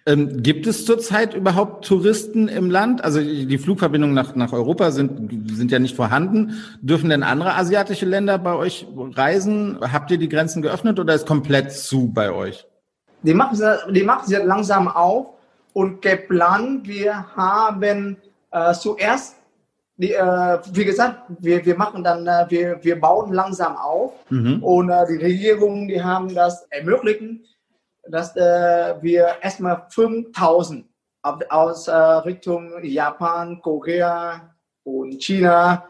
Ähm, gibt es zurzeit überhaupt Touristen im Land? Also die Flugverbindungen nach, nach Europa sind, sind ja nicht vorhanden. Dürfen denn andere asiatische Länder bei euch reisen? Habt ihr die Grenzen geöffnet oder ist komplett zu bei euch? Die machen die machen sie langsam auf und geplant. Wir haben äh, zuerst, die, äh, wie gesagt, wir, wir machen dann, äh, wir, wir bauen langsam auf mhm. und äh, die Regierung, die haben das ermöglichen, dass äh, wir erstmal fünftausend ab, aus äh, Richtung Japan, Korea und China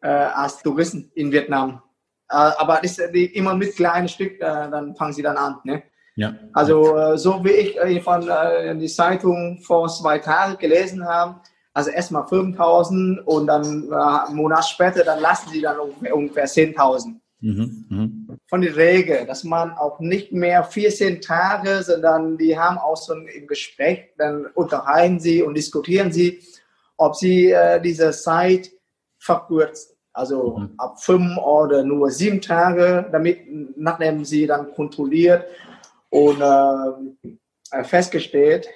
äh, als Touristen in Vietnam. Äh, aber das, die, immer mit kleinen Stück, äh, dann fangen sie dann an. Ne? Ja. Also äh, so wie ich äh, von äh, der Zeitung vor zwei Tagen gelesen habe, also erstmal fünftausend und dann äh, einen Monat später, dann lassen sie dann ungefähr, ungefähr zehntausend. Mhm, mh. Von der Regel, dass man auch nicht mehr vierzehn Tage, sondern die haben auch so im Gespräch, dann unterhalten sie und diskutieren sie, ob sie äh, diese Zeit verkürzt, also mhm. ab fünf oder nur sieben Tage, damit nachdem sie dann kontrolliert und äh, festgestellt,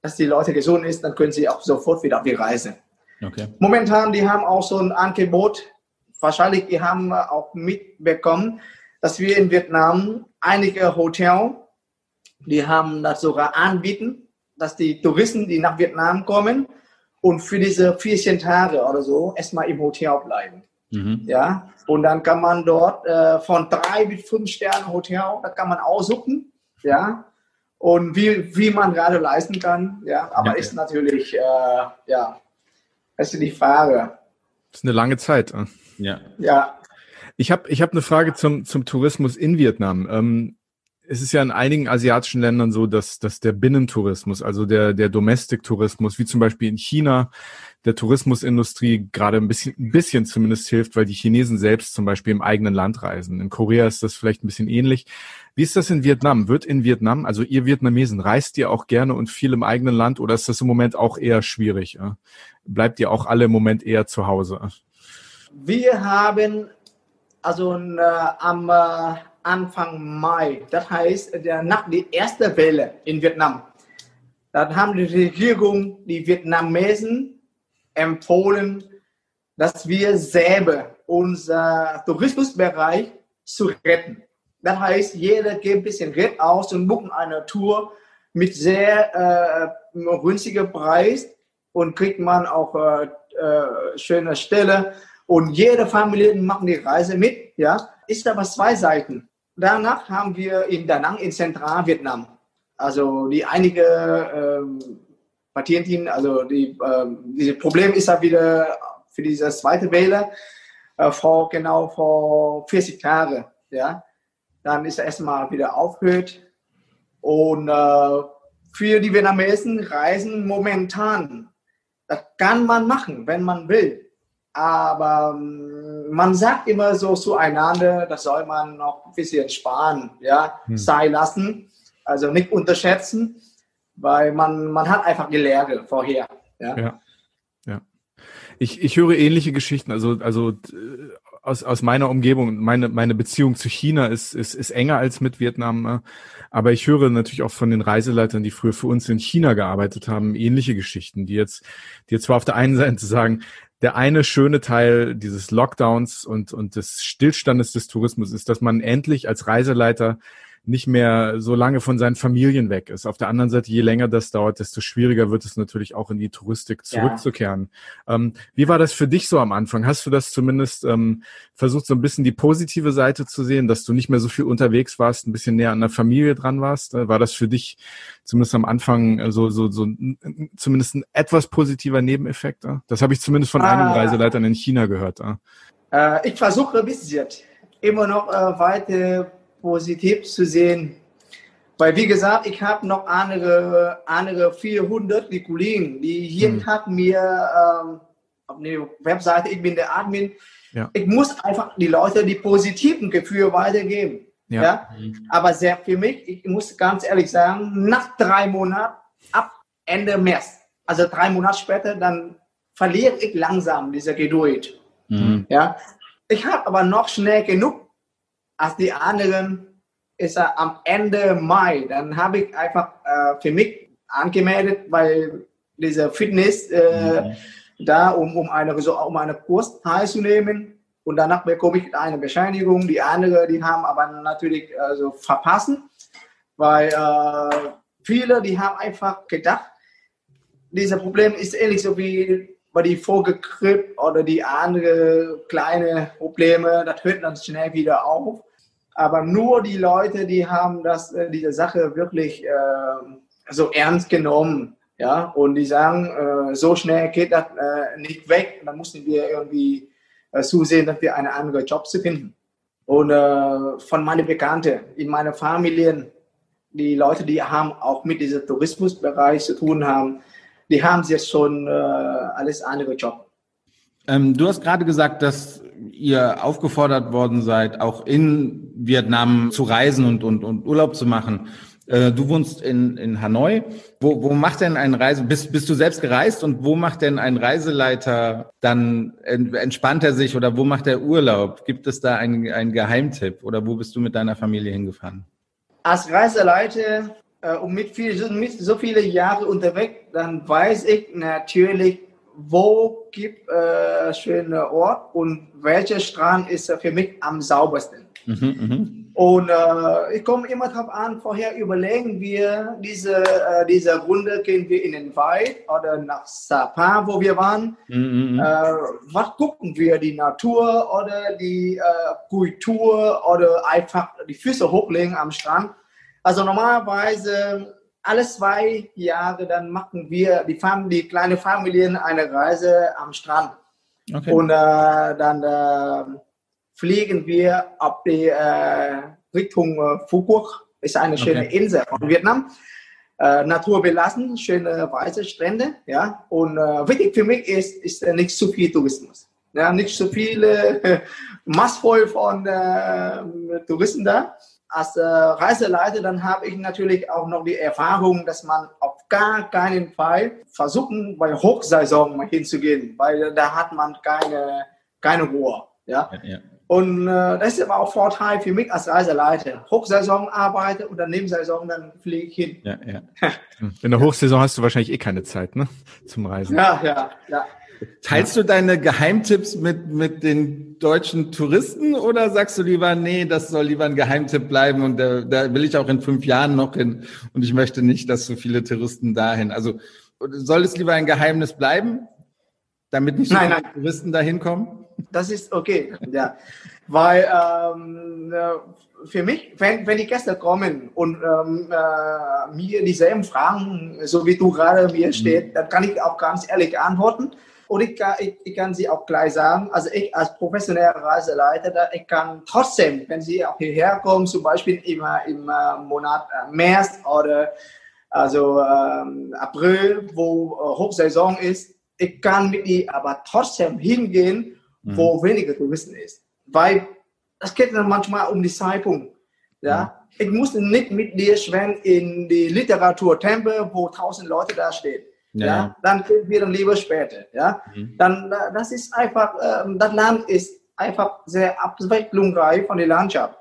dass die Leute gesund ist, dann können sie auch sofort wieder auf die Reise. Okay. Momentan, die haben auch so ein Angebot. Wahrscheinlich wir haben auch mitbekommen, dass wir in Vietnam einige Hotels, die haben das sogar anbieten, dass die Touristen, die nach Vietnam kommen und für diese vierzehn Tage oder so erstmal im Hotel bleiben. Mhm. Ja? Und dann kann man dort äh, von drei bis fünf Sternen Hotel, da kann man aussuchen, ja, und wie, wie man gerade leisten kann, ja, aber ja, ist ja. natürlich, äh, ja, das ist die Frage. Das ist eine lange Zeit. Ja. Ja. Ich habe ich hab eine Frage zum, zum Tourismus in Vietnam. Ähm, es ist ja in einigen asiatischen Ländern so, dass, dass der Binnentourismus, also der, der Domestic-Tourismus, wie zum Beispiel in China, der Tourismusindustrie gerade ein bisschen, ein bisschen zumindest hilft, weil die Chinesen selbst zum Beispiel im eigenen Land reisen. In Korea ist das vielleicht ein bisschen ähnlich. Wie ist das in Vietnam? Wird in Vietnam, also ihr Vietnamesen, reist ihr auch gerne und viel im eigenen Land oder ist das im Moment auch eher schwierig? Bleibt ihr auch alle im Moment eher zu Hause? Wir haben also äh, am... Äh Anfang Mai, das heißt nach der ersten Welle in Vietnam, dann haben die Regierung die Vietnamesen empfohlen, dass wir selber unser Tourismusbereich zu retten. Das heißt, jeder gibt ein bisschen Geld aus und bucht eine Tour mit sehr äh, günstigen Preis und kriegt man auch äh, äh, schöne Stelle und jede Familie macht die Reise mit, ja. Ist aber zwei Seiten. Danach haben wir in Da Nang in Zentralvietnam, also die einige ähm, Patienten, also die, ähm, dieses Problem ist ja wieder für diese zweite Welle äh, vor genau vor vierzig Tagen. Ja? Dann ist er erstmal wieder aufgehört. Und äh, für die Vietnamesen reisen momentan, das kann man machen, wenn man will. Aber man sagt immer so zueinander, das soll man noch ein bisschen sparen, ja, hm. sein lassen, also nicht unterschätzen, weil man, man hat einfach die Lehre vorher. Ja. Ja. Ja. Ich, ich höre ähnliche Geschichten, also, also aus, aus meiner Umgebung, meine, meine Beziehung zu China ist, ist, ist enger als mit Vietnam, aber ich höre natürlich auch von den Reiseleitern, die früher für uns in China gearbeitet haben, ähnliche Geschichten, die jetzt, die jetzt zwar auf der einen Seite sagen, der eine schöne Teil dieses Lockdowns und, und des Stillstandes des Tourismus ist, dass man endlich als Reiseleiter nicht mehr so lange von seinen Familien weg ist. Auf der anderen Seite, je länger das dauert, desto schwieriger wird es natürlich auch in die Touristik zurückzukehren. Ja. Ähm, wie war das für dich so am Anfang? Hast du das zumindest ähm, versucht, so ein bisschen die positive Seite zu sehen, dass du nicht mehr so viel unterwegs warst, ein bisschen näher an der Familie dran warst? War das für dich zumindest am Anfang so, so, so zumindest ein etwas positiver Nebeneffekt? Äh? Das habe ich zumindest von ah. einigen Reiseleitern in China gehört. Äh? Äh, ich versuche ein bisschen immer noch äh, weiter positiv zu sehen, weil wie gesagt, ich habe noch andere, andere vierhundert die Kollegen, die jeden hm. Tag mir ähm, auf der Webseite, ich bin der Admin, ja. Ich muss einfach die Leute die positiven Gefühle weitergeben. Ja. Ja? Aber sehr für mich, ich muss ganz ehrlich sagen, nach drei Monaten, ab Ende März, also drei Monate später, dann verliere ich langsam diese Geduld. Mhm. Ja? Ich habe aber noch schnell genug als die anderen, ist er am Ende Mai, dann habe ich einfach äh, für mich angemeldet, weil diese Fitness äh, okay. da, um, um einen um eine Kurs teilzunehmen und danach bekomme ich eine Bescheinigung. Die anderen, die haben aber natürlich äh, so verpassen, weil äh, viele, die haben einfach gedacht, dieses Problem ist ähnlich so wie bei die Vogelgrippe oder die anderen kleinen Probleme, das hört dann schnell wieder auf. Aber nur die Leute, die haben das, diese Sache wirklich äh, so ernst genommen. Ja? Und die sagen, äh, so schnell geht das äh, nicht weg. Dann mussten wir irgendwie äh, zusehen, dass wir einen anderen Job zu finden. Und äh, von meinen Bekannten, in meiner Familie, die Leute, die haben auch mit diesem Tourismusbereich zu tun haben, die haben jetzt schon äh, alles andere Job. Ähm, du hast gerade gesagt, dass ihr aufgefordert worden seid, auch in Vietnam zu reisen und, und, und Urlaub zu machen. Äh, du wohnst in, in Hanoi. Wo, wo macht denn ein Reise, bist, bist du selbst gereist und wo macht denn ein Reiseleiter dann, ent, entspannt er sich oder wo macht er Urlaub? Gibt es da einen, einen Geheimtipp oder wo bist du mit deiner Familie hingefahren? Als Reiseleiter und mit, viel, mit so vielen Jahren unterwegs, dann weiß ich natürlich, wo gibt es äh, schöne Ort und welcher Strand ist für mich am saubersten. Mhm, und äh, ich komme immer darauf an, vorher überlegen wir, diese, äh, diese Runde gehen wir in den Wald oder nach Sapa, wo wir waren. Mhm, äh, was gucken wir, die Natur oder die äh, Kultur oder einfach die Füße hochlegen am Strand. Also normalerweise alle zwei Jahre dann machen wir die, Fam- die kleine Familien eine Reise am Strand. Okay. Und äh, dann äh, fliegen wir ab die äh, Richtung äh, Phú Quốc, Ist eine schöne okay. Insel von Vietnam. Äh, Natur belassen, schöne weiße Strände. Ja? Und äh, wichtig für mich ist, ist äh, nicht zu viel Tourismus. Ja? Nicht so viele äh, massvoll von äh, Touristen da. Als äh, Reiseleiter, dann habe ich natürlich auch noch die Erfahrung, dass man auf gar keinen Fall versuchen, bei Hochsaison mal hinzugehen, weil da hat man keine, keine Ruhe. Ja? Ja, ja. Und äh, das ist aber auch Vorteil für mich als Reiseleiter. Hochsaison arbeite und dann Nebensaison, dann fliege ich hin. Ja, ja. In der Hochsaison hast du wahrscheinlich eh keine Zeit, ne? Zum Reisen. Ja, ja, ja. Teilst du deine Geheimtipps mit, mit den deutschen Touristen oder sagst du lieber, nee, das soll lieber ein Geheimtipp bleiben und da, da will ich auch in fünf Jahren noch hin und ich möchte nicht, dass so viele Touristen dahin. Also soll es lieber ein Geheimnis bleiben, damit nicht so nein, viele nein. Touristen dahin kommen? Das ist okay, ja. Weil ähm, für mich, wenn, wenn die Gäste kommen und ähm, äh, mir dieselben Fragen, so wie du gerade mir steht, dann kann ich auch ganz ehrlich antworten. Und ich kann, ich, ich kann sie auch gleich sagen, also ich als professioneller Reiseleiter, ich kann trotzdem, wenn sie auch hierher kommen, zum Beispiel immer im Monat März oder also ähm, April, wo Hochsaison ist, ich kann mit ihnen aber trotzdem hingehen, wo mhm. weniger Touristen ist. Weil es geht dann manchmal um die Zeitpunkt. Ja? Mhm. Ich muss nicht mit dir schwimmen in die Literaturtempel, wo tausend Leute da stehen. Ja, ja, dann gehen wir dann lieber später. Ja, mhm. dann das ist einfach, das Land ist einfach sehr abwechslungsreich von der Landschaft.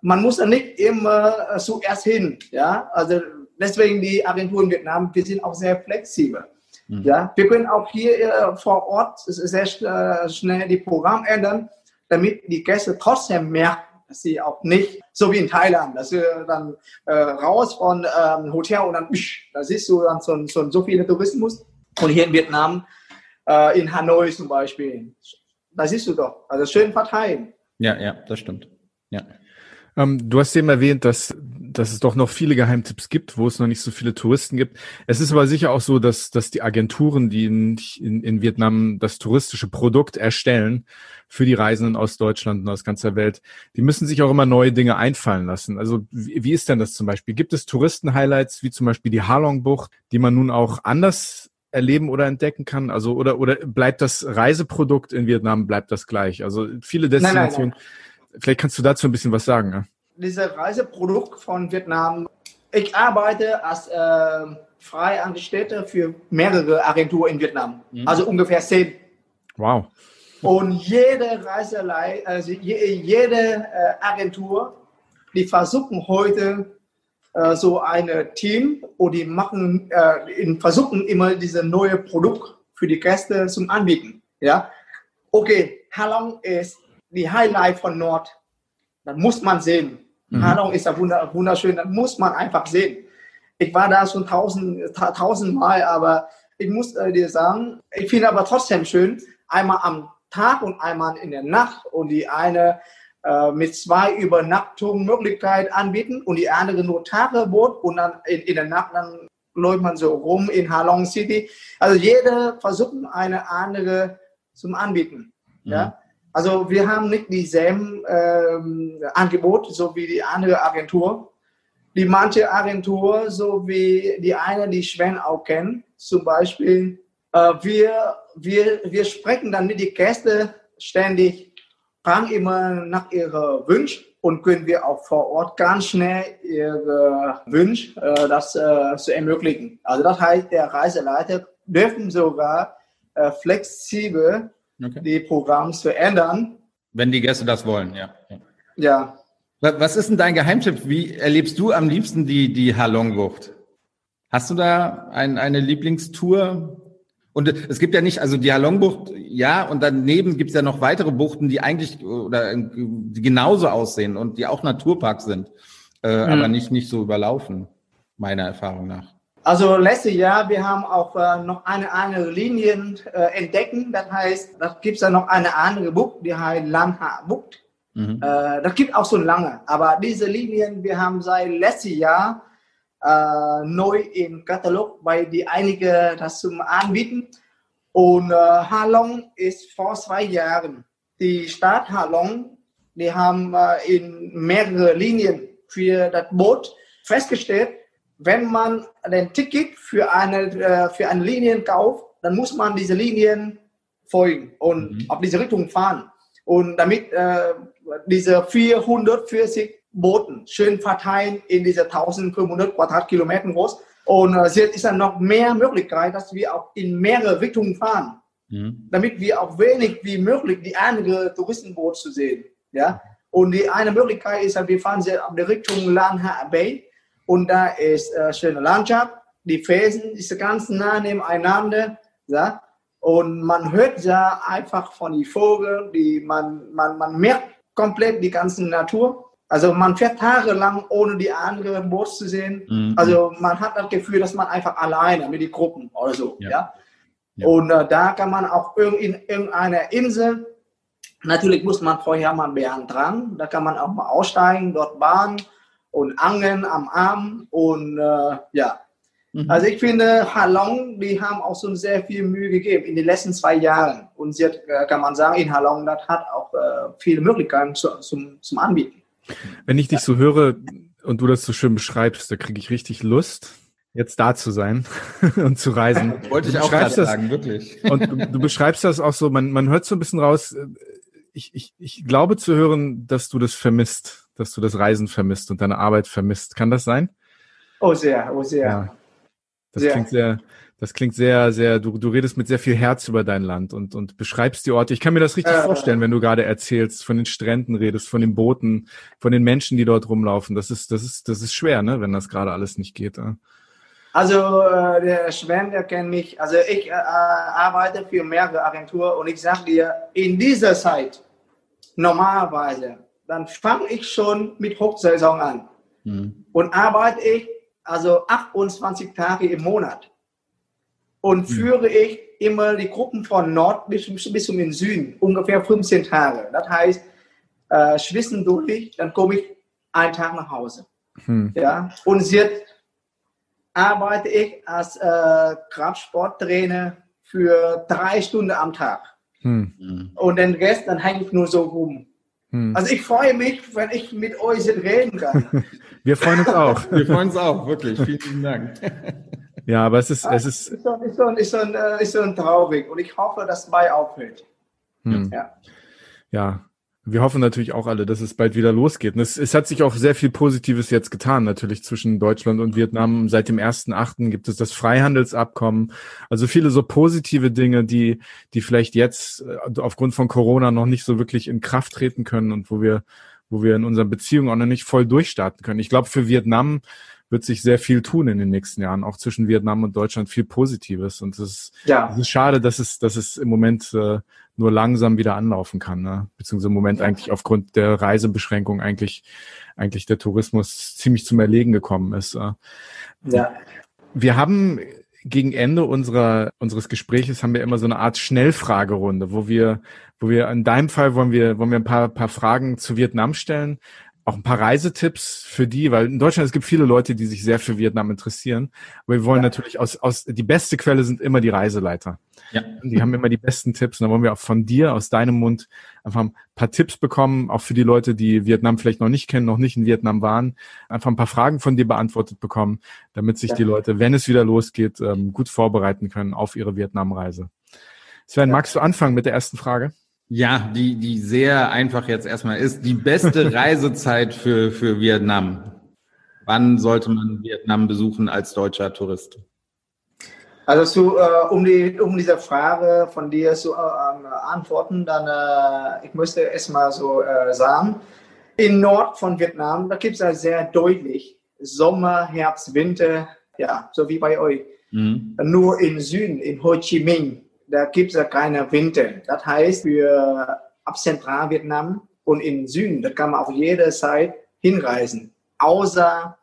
Man muss da nicht immer zuerst hin. Ja, also deswegen die Agentur in Vietnam, wir sind auch sehr flexibel. Mhm. Ja, wir können auch hier vor Ort sehr schnell die Programme ändern, damit die Gäste trotzdem merken, dass sie auch nicht, so wie in Thailand, dass sie dann äh, raus von ähm, Hotel und dann, da siehst du dann so, so, so viele Tourismus. Und hier in Vietnam, äh, in Hanoi zum Beispiel, da siehst du doch, also schön verteilen. Ja, ja, das stimmt. Ja. Ähm, du hast eben erwähnt, dass, dass es doch noch viele Geheimtipps gibt, wo es noch nicht so viele Touristen gibt. Es ist aber sicher auch so, dass, dass die Agenturen, die in, in, in Vietnam das touristische Produkt erstellen, für die Reisenden aus Deutschland und aus ganzer Welt, die müssen sich auch immer neue Dinge einfallen lassen. Also wie, wie ist denn das zum Beispiel? Gibt es Touristen-Highlights, wie zum Beispiel die Halong-Bucht, die man nun auch anders erleben oder entdecken kann? Also oder oder bleibt das Reiseprodukt in Vietnam, bleibt das gleich? Also viele Destinationen... Nein, nein, nein. Vielleicht kannst du dazu ein bisschen was sagen, ne? Dieses Reiseprodukt von Vietnam, ich arbeite als äh, Freiangestellter für mehrere Agenturen in Vietnam, mhm. also ungefähr zehn. Wow. Und jede Reiselei, also jede Agentur, die versuchen heute äh, so ein Team und die machen, äh, versuchen immer diese neue Produkt für die Gäste zum Anbieten. Ja, okay, Halong ist die Highlight von Nord. Dann muss man sehen. Mhm. Halong ist ja wunderschön. Dann muss man einfach sehen. Ich war da schon tausend, ta- tausendmal, aber ich muss äh, dir sagen, ich finde aber trotzdem schön. Einmal am Tag und einmal in der Nacht und die eine äh, mit zwei Übernachtungen Möglichkeit anbieten und die andere nur Tagesboot und dann in, in der Nacht dann läuft man so rum in Halong City. Also jeder versucht eine andere zum Anbieten. Mhm. Ja? Also wir haben nicht dieselben ähm, Angebot, so wie die andere Agentur. Die manche Agentur, so wie die eine, die Sven auch kennt, zum Beispiel, äh, wir Wir, wir sprechen dann mit den Gästen ständig, fragen immer nach ihren Wünschen und können wir auch vor Ort ganz schnell ihre Wünsche äh, das äh, zu ermöglichen. Also das heißt, der Reiseleiter dürfen sogar äh, flexibel okay. die Programme verändern. Wenn die Gäste das wollen, ja. Ja. Was ist denn dein Geheimtipp? Wie erlebst du am liebsten die, die Halong-Bucht? Hast du da ein, eine Lieblingstour? Und es gibt ja nicht, also die Halong-Bucht, ja, und daneben gibt es ja noch weitere Buchten, die eigentlich oder die genauso aussehen und die auch Naturparks sind, äh, mhm. aber nicht, nicht so überlaufen, meiner Erfahrung nach. Also letztes Jahr, wir haben auch äh, noch eine andere Linie äh, entdecken, das heißt, da gibt es ja noch eine andere Bucht, die heißt Lan Ha Bucht. Mhm. Äh, das gibt auch schon lange, aber diese Linien, wir haben seit letztes Jahr Äh, neu im Katalog, weil die einige das zum Anbieten. Und äh, Halong ist vor zwei Jahren. Die Stadt Halong, die haben äh, in mehrere Linien für das Boot festgestellt, wenn man ein Ticket für eine, für eine Linie kauft, dann muss man diese Linien folgen und mhm. auf diese Richtung fahren. Und damit äh, diese vierhundertvierzig Booten schön verteilen in diese eintausendfünfhundert Quadratkilometern groß. Und äh, jetzt ist dann noch mehr Möglichkeit, dass wir auch in mehrere Richtungen fahren, mhm. damit wir auch wenig wie möglich die andere Touristenboot zu sehen. Ja? Und die eine Möglichkeit ist, wir fahren jetzt auf die Richtung Lan Ha Bay. Und da ist äh, schöne Landschaft, die Felsen ist ganz nah nebeneinander, ja? Und man hört ja einfach von den Vögeln, die man, man, man merkt komplett die ganze Natur. Also man fährt tagelang ohne die anderen Boote zu sehen. Mhm. Also man hat das Gefühl, dass man einfach alleine mit den Gruppen oder so. Ja. Ja? Ja. Und äh, da kann man auch in irgendeiner Insel, natürlich muss man vorher mal beantragen, da kann man auch mal aussteigen, dort Bahn und angeln am Arm und äh, ja. Mhm. Also ich finde, Halong, die haben auch schon sehr viel Mühe gegeben in den letzten zwei Jahren. Und jetzt äh, kann man sagen, in Halong, das hat auch äh, viele Möglichkeiten zu, zum, zum Anbieten. Wenn ich dich so höre und du das so schön beschreibst, da kriege ich richtig Lust, jetzt da zu sein und zu reisen. Wollte ich auch gerade sagen, wirklich. Und du, du beschreibst das auch so, man, man hört so ein bisschen raus, ich, ich, ich glaube zu hören, dass du das vermisst, dass du das Reisen vermisst und deine Arbeit vermisst. Kann das sein? Oh sehr, oh sehr. Ja. Das sehr. klingt sehr... Das klingt sehr, sehr, du, du redest mit sehr viel Herz über dein Land und, und beschreibst die Orte. Ich kann mir das richtig äh, vorstellen, wenn du gerade erzählst, von den Stränden redest, von den Booten, von den Menschen, die dort rumlaufen. Das ist, das ist, das ist schwer, ne, wenn das gerade alles nicht geht. Ja. Also äh, der Sven, der kennt mich. Also ich äh, arbeite für mehrere Agenturen und ich sage dir, in dieser Zeit, normalerweise, dann fange ich schon mit Hochsaison an mhm. und arbeite ich also achtundzwanzig Tage im Monat. Und führe ich immer die Gruppen von Nord bis, bis zum Süden, ungefähr fünfzehn Tage. Das heißt, äh, schwitzen durch, dann komme ich einen Tag nach Hause. Hm. Ja? Und jetzt arbeite ich als äh, Kraftsporttrainer für drei Stunden am Tag. Hm. Und den Rest, dann hänge ich nur so rum. Hm. Also ich freue mich, wenn ich mit euch reden kann. Wir freuen uns auch. Wir freuen uns auch, wirklich. Vielen, vielen Dank. Ja, aber es ist, es ist, ist, schon, ist, schon, ist, schon, ist schon traurig und ich hoffe, dass es bald aufhört. Hm. Ja. Ja, wir hoffen natürlich auch alle, dass es bald wieder losgeht. Und es, es hat sich auch sehr viel Positives jetzt getan, natürlich zwischen Deutschland und Vietnam. Seit dem ersten achten gibt es das Freihandelsabkommen. Also viele so positive Dinge, die, die vielleicht jetzt aufgrund von Corona noch nicht so wirklich in Kraft treten können und wo wir, wo wir in unseren Beziehungen auch noch nicht voll durchstarten können. Ich glaube, für Vietnam wird sich sehr viel tun in den nächsten Jahren, auch zwischen Vietnam und Deutschland, viel Positives. Und es ist, ja. es ist schade, dass es, dass es im Moment äh, nur langsam wieder anlaufen kann, ne? Beziehungsweise im Moment ja. eigentlich aufgrund der Reisebeschränkung eigentlich eigentlich der Tourismus ziemlich zum Erliegen gekommen ist. Äh. Ja. Wir haben gegen Ende unserer unseres Gespräches haben wir immer so eine Art Schnellfragerunde, wo wir wo wir in deinem Fall wollen wir wollen wir ein paar paar Fragen zu Vietnam stellen. Auch ein paar Reisetipps für die, weil in Deutschland es gibt viele Leute, die sich sehr für Vietnam interessieren. Aber wir wollen ja. natürlich aus, aus, die beste Quelle sind immer die Reiseleiter. Ja. Die haben immer die besten Tipps. Und da wollen wir auch von dir, aus deinem Mund, einfach ein paar Tipps bekommen, auch für die Leute, die Vietnam vielleicht noch nicht kennen, noch nicht in Vietnam waren, einfach ein paar Fragen von dir beantwortet bekommen, damit sich ja. die Leute, wenn es wieder losgeht, gut vorbereiten können auf ihre Vietnam-Reise. Sven, ja. magst du anfangen mit der ersten Frage? Ja, die die sehr einfach jetzt erstmal ist. Die beste Reisezeit für für Vietnam. Wann sollte man Vietnam besuchen als deutscher Tourist? Also zu, äh, um die um diese Frage von dir zu äh, antworten, dann äh, ich müsste erstmal so äh, sagen, im Nord von Vietnam, da gibt es ja sehr deutlich Sommer, Herbst, Winter, ja, so wie bei euch. Mhm. Nur im Süden, in Ho Chi Minh, da gibt es ja keine Winter. Das heißt, für ab Zentralvietnam und im Süden, da kann man auf jede Zeit hinreisen. Außer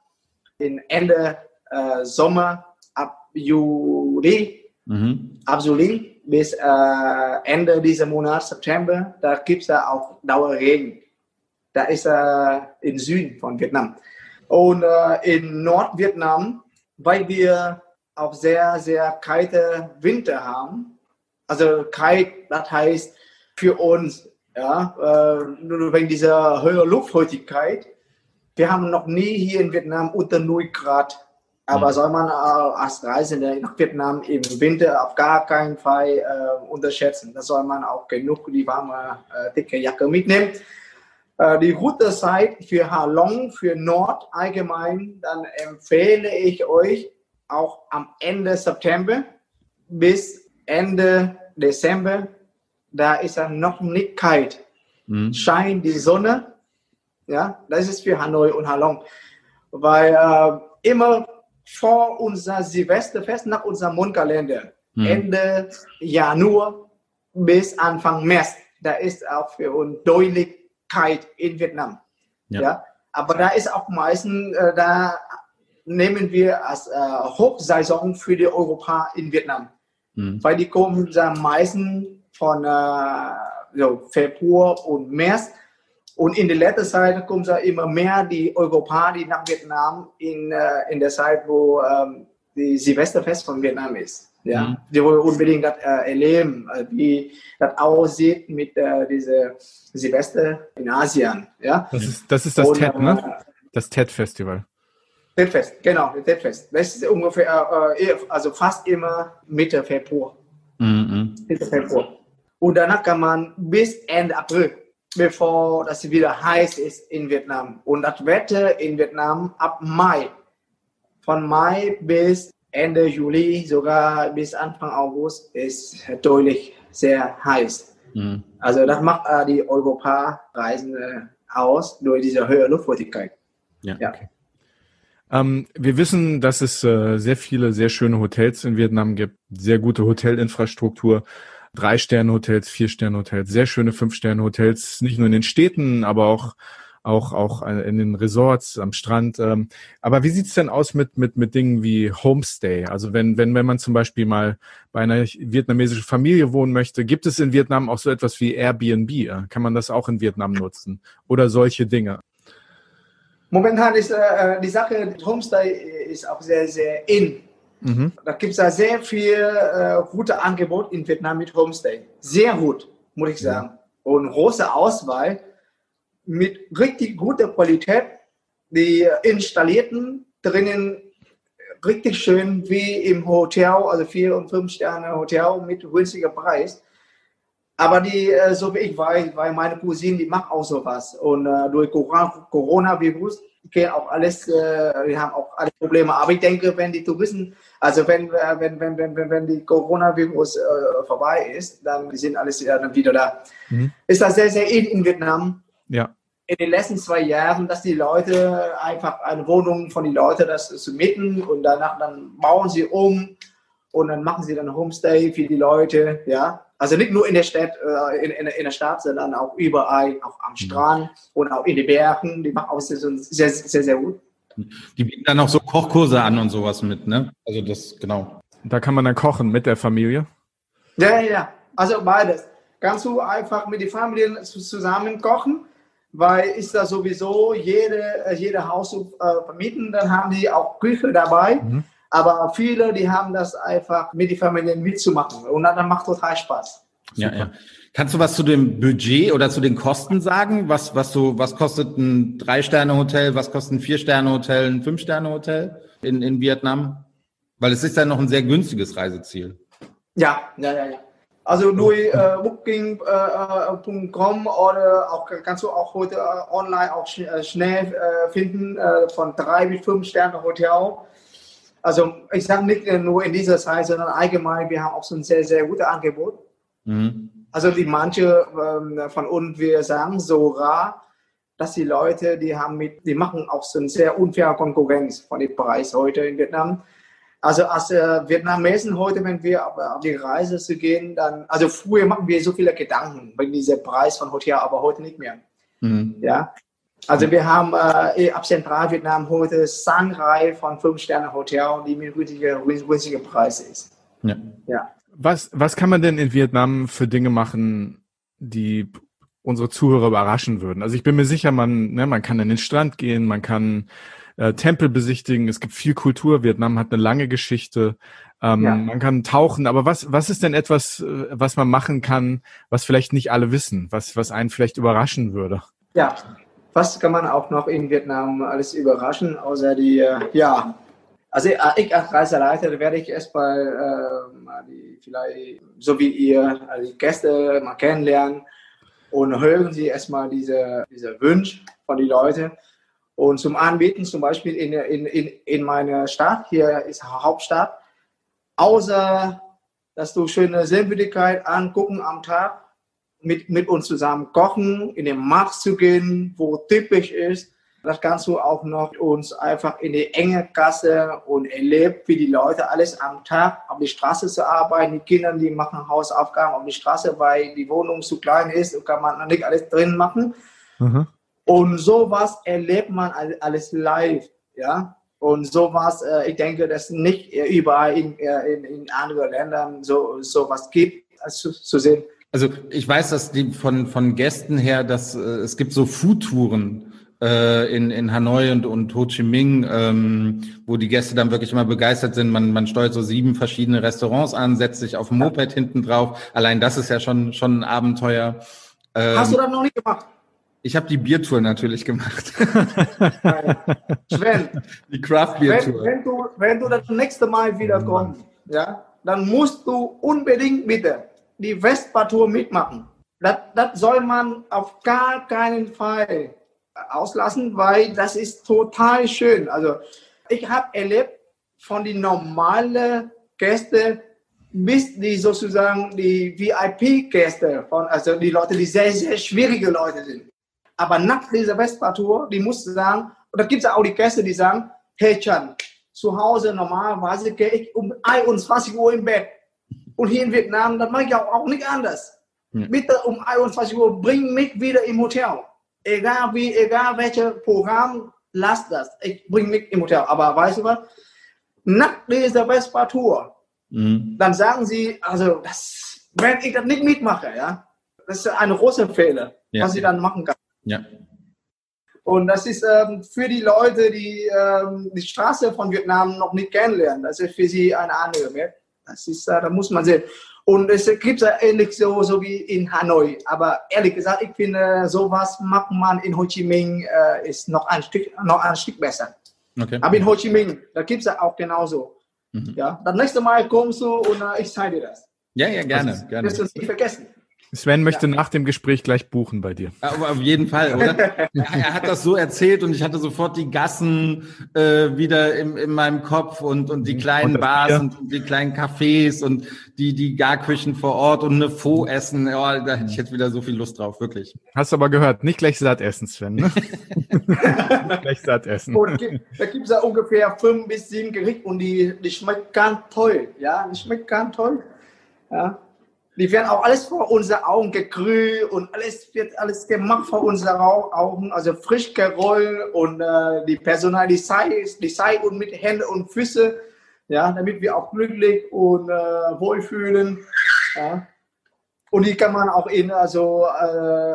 in Ende äh, Sommer, ab Juli, mhm. ab Juli bis äh, Ende dieses Monats, September, da gibt es ja auch Dauerregen. Da ist er äh, im Süden von Vietnam. Und äh, in Nordvietnam, weil wir auch sehr, sehr kalte Winter haben, also kalt, das heißt für uns, ja, äh, wegen dieser höheren Luftfeuchtigkeit, Wir haben noch nie hier in Vietnam unter null Grad. Aber mhm. soll man als Reisende nach Vietnam im Winter auf gar keinen Fall äh, unterschätzen. Da soll man auch genug die warme, äh, dicke Jacke mitnehmen. Äh, die Routezeit für Halong, für Nord allgemein, dann empfehle ich euch auch am Ende September bis Ende Dezember. Da ist es noch nicht kalt. Mhm. Scheint die Sonne. Ja, das ist für Hanoi und Halong. Weil äh, immer vor unser Silvesterfest, nach unserem Mondkalender, hm. Ende Januar bis Anfang März, da ist auch für uns deutlich kalt in Vietnam. Ja. Ja? Aber da ist auch meistens, äh, da nehmen wir als äh, Hochsaison für die Europa in Vietnam. Hm. Weil die kommen da meistens von äh, so Februar und März. Und in der letzten Zeit kommen ja immer mehr die Europäer, die nach Vietnam in, äh, in der Zeit, wo ähm, die Silvesterfest von Vietnam ist. Ja? Mhm. Die wollen unbedingt das äh, erleben, wie das aussieht mit äh, dieser Silvester in Asien. Ja? Das ist das, ist das und, Tet, ne? Das Tet-Festival. Tet-Fest, genau, das Tet-Fest. Das ist ungefähr, äh, also fast immer Mitte Februar. Mhm. Mitte Februar. Und danach kann man bis Ende April, bevor das wieder heiß ist in Vietnam. Und das Wetter in Vietnam ab Mai, von Mai bis Ende Juli, sogar bis Anfang August, ist deutlich sehr heiß. Mhm. Also das macht äh, die Europa-Reisende aus, durch diese höhere Luftfeuchtigkeit. Ja, ja. Okay. Ähm, wir wissen, dass es äh, sehr viele, sehr schöne Hotels in Vietnam gibt, sehr gute Hotelinfrastruktur. Drei-Sterne-Hotels, Vier-Sterne-Hotels, sehr schöne Fünf-Sterne-Hotels, nicht nur in den Städten, aber auch auch auch in den Resorts am Strand. Aber wie sieht's denn aus mit mit mit Dingen wie Homestay? Also wenn wenn wenn man zum Beispiel mal bei einer vietnamesischen Familie wohnen möchte, gibt es in Vietnam auch so etwas wie Airbnb? Kann man das auch in Vietnam nutzen oder solche Dinge? Momentan ist äh, die Sache Homestay ist auch sehr sehr in. Mhm. Da gibt es ja sehr viel äh, gute Angebote in Vietnam mit Homestay. Sehr gut, muss ich sagen. Mhm. Und große Auswahl mit richtig guter Qualität. Die installierten drinnen richtig schön wie im Hotel, also vier- und fünf-Sterne-Hotel mit günstiger Preis. Aber die, äh, so wie ich weiß, weil meine Cousine, die macht auch sowas. Und äh, durch Corona-Virus gehen auch alles, äh, wir haben auch alle Probleme. Aber ich denke, wenn die Touristen, also wenn wenn wenn wenn wenn die Coronavirus äh, vorbei ist, dann sind alles ja, dann wieder da. Mhm. Ist das sehr sehr in in Vietnam? Ja. In den letzten zwei Jahren, dass die Leute einfach eine Wohnung von den Leuten das zu mieten und danach dann bauen sie um und dann machen sie dann Homestay für die Leute, ja. Also nicht nur in der Stadt, äh, in, in, in der Stadt, sondern auch überall, auch am Strand und auch in den Bergen. Die machen auch sehr, sehr, sehr, sehr gut. Die bieten dann auch so Kochkurse an und sowas mit, ne? Also das, genau. Da kann man dann kochen mit der Familie? Ja, ja, also beides. Kannst du einfach mit den Familien zusammen kochen, weil ist da sowieso jede, jede Haus äh, vermieten, dann haben die auch Küche dabei. Mhm. Aber viele, die haben das einfach mit den Familien mitzumachen. Und dann macht total Spaß. Ja, ja. Kannst du was zu dem Budget oder zu den Kosten sagen? Was, was, so, was kostet ein Drei-Sterne-Hotel? Was kostet ein Vier-Sterne-Hotel? Ein Fünf-Sterne-Hotel in, in Vietnam? Weil es ist ja noch ein sehr günstiges Reiseziel. Ja, ja, ja, ja. Also durch äh, booking punkt com äh, oder auch kannst du auch heute äh, online auch sch- äh, schnell äh, finden äh, von drei bis fünf Sterne-Hotel. Also ich sage nicht nur in dieser Zeit, sondern allgemein, wir haben auch so ein sehr, sehr gutes Angebot. Mhm. Also wie manche ähm, von uns, wir sagen so rar, dass die Leute, die haben mit, die machen auch so eine sehr unfaire Konkurrenz von dem Preis heute in Vietnam. Also als äh, Vietnamesen heute, wenn wir auf, auf die Reise zu gehen, dann, also früher machen wir so viele Gedanken wegen dieser Preis von Hotel, aber heute nicht mehr. Mhm. Ja. Also wir haben äh, ab Zentralvietnam heute Sangrai von Fünf-Sterne-Hotel, die mit günstiger, günstiger Preis ist. Ja. Ja. Was, was kann man denn in Vietnam für Dinge machen, die unsere Zuhörer überraschen würden? Also ich bin mir sicher, man, ne, man kann an den Strand gehen, man kann äh, Tempel besichtigen, es gibt viel Kultur, Vietnam hat eine lange Geschichte, ähm, ja. Man kann tauchen, aber was, was ist denn etwas, was man machen kann, was vielleicht nicht alle wissen, was, was einen vielleicht überraschen würde? Ja. was kann man auch noch in Vietnam alles überraschen, außer die, äh, ja, also ich als Reiseleiter werde ich erstmal äh, die, vielleicht, so wie ihr, also die Gäste mal kennenlernen und hören sie erstmal diese, diese Wünsche von den Leuten. Und zum Anbieten, zum Beispiel in, in, in, in meiner Stadt, hier ist Hauptstadt, außer dass du schöne Sehenswürdigkeit angucken am Tag, mit, mit uns zusammen kochen, in den Markt zu gehen, wo typisch ist. Das kannst du auch noch mit uns einfach in die enge Gasse und erlebt, wie die Leute alles am Tag auf die Straße zu arbeiten. Die Kinder, die machen Hausaufgaben auf die Straße, weil die Wohnung zu klein ist und kann man noch nicht alles drin machen. Mhm. Und sowas erlebt man alles live, ja. Und sowas, ich denke, dass nicht überall in, in, in anderen Ländern so sowas gibt, zu, zu sehen. Also ich weiß, dass die von, von Gästen her, dass es gibt so Foodtouren äh, in, in Hanoi und, und Ho Chi Minh, ähm, wo die Gäste dann wirklich immer begeistert sind. Man, man steuert so sieben verschiedene Restaurants an, setzt sich auf dem Moped ja. hinten drauf. Allein das ist ja schon, schon ein Abenteuer. Ähm, Hast du das noch nicht gemacht? Ich habe die Biertour natürlich gemacht. Sven, die Craft-Biertour. Wenn, wenn, du, wenn du das nächste Mal wieder kommst, ja, dann musst du unbedingt bitte die Vespa-Tour mitmachen. Das, das soll man auf gar keinen Fall auslassen, weil das ist total schön. Also ich habe erlebt, von den normalen Gästen bis die sozusagen die V I P-Gäste, von, also die Leute, die sehr, sehr schwierige Leute sind. Aber nach dieser Vespa-Tour, die musst du sagen, und da gibt es auch die Gäste, die sagen, hey Chan, zu Hause normalerweise gehe ich um einundzwanzig Uhr im Bett. Und hier in Vietnam, das mache ich auch, auch nicht anders. Ja. Bitte um einundzwanzig Uhr, bring mich wieder im Hotel. Egal wie, egal welches Programm, lass das. Ich bring mich im Hotel. Aber weißt du was? Nach dieser Vespa-Tour, mhm. dann sagen sie, also, das, wenn ich das nicht mitmache, ja, das ist ein großer Fehler, ja. was sie dann machen kann. Ja. Und das ist ähm, für die Leute, die ähm, die Straße von Vietnam noch nicht kennenlernen, das ist für sie eine andere. Ja? Das ist, äh, da muss man sehen. Und es gibt es ja ähnlich so, so wie in Hanoi. Aber ehrlich gesagt, ich finde, sowas macht man in Ho Chi Minh äh, ist noch ein Stück, noch ein Stück besser. Okay. Aber in Ho Chi Minh, da gibt es ja auch genauso. Mhm. Ja? Das nächste Mal kommst du und äh, ich zeige dir das. Ja, ja, gerne. Also, gerne. Das wirst du nicht vergessen. Sven möchte ja. nach dem Gespräch gleich buchen bei dir. Aber auf jeden Fall, oder? Er hat das so erzählt und ich hatte sofort die Gassen äh, wieder im, in meinem Kopf und, und die kleinen und Bars und, und die kleinen Cafés und die, die Garküchen vor Ort und eine Pho essen. Oh, da hätte ich jetzt wieder so viel Lust drauf, wirklich. Hast aber gehört, nicht gleich satt essen, Sven. Ne? Nicht gleich satt essen. Und da gibt es ja ungefähr fünf bis sieben Gerichte und die, die schmeckt ganz toll. Ja, die schmeckt ganz toll. Ja. Die werden auch alles vor unseren Augen gegrüht und alles wird alles gemacht vor unseren Augen, also frisch gerollt und äh, die Personal, die zeigt die zeigt und mit Händen und Füßen, ja, damit wir auch glücklich und äh, wohlfühlen. Ja. Und die kann man auch in also äh,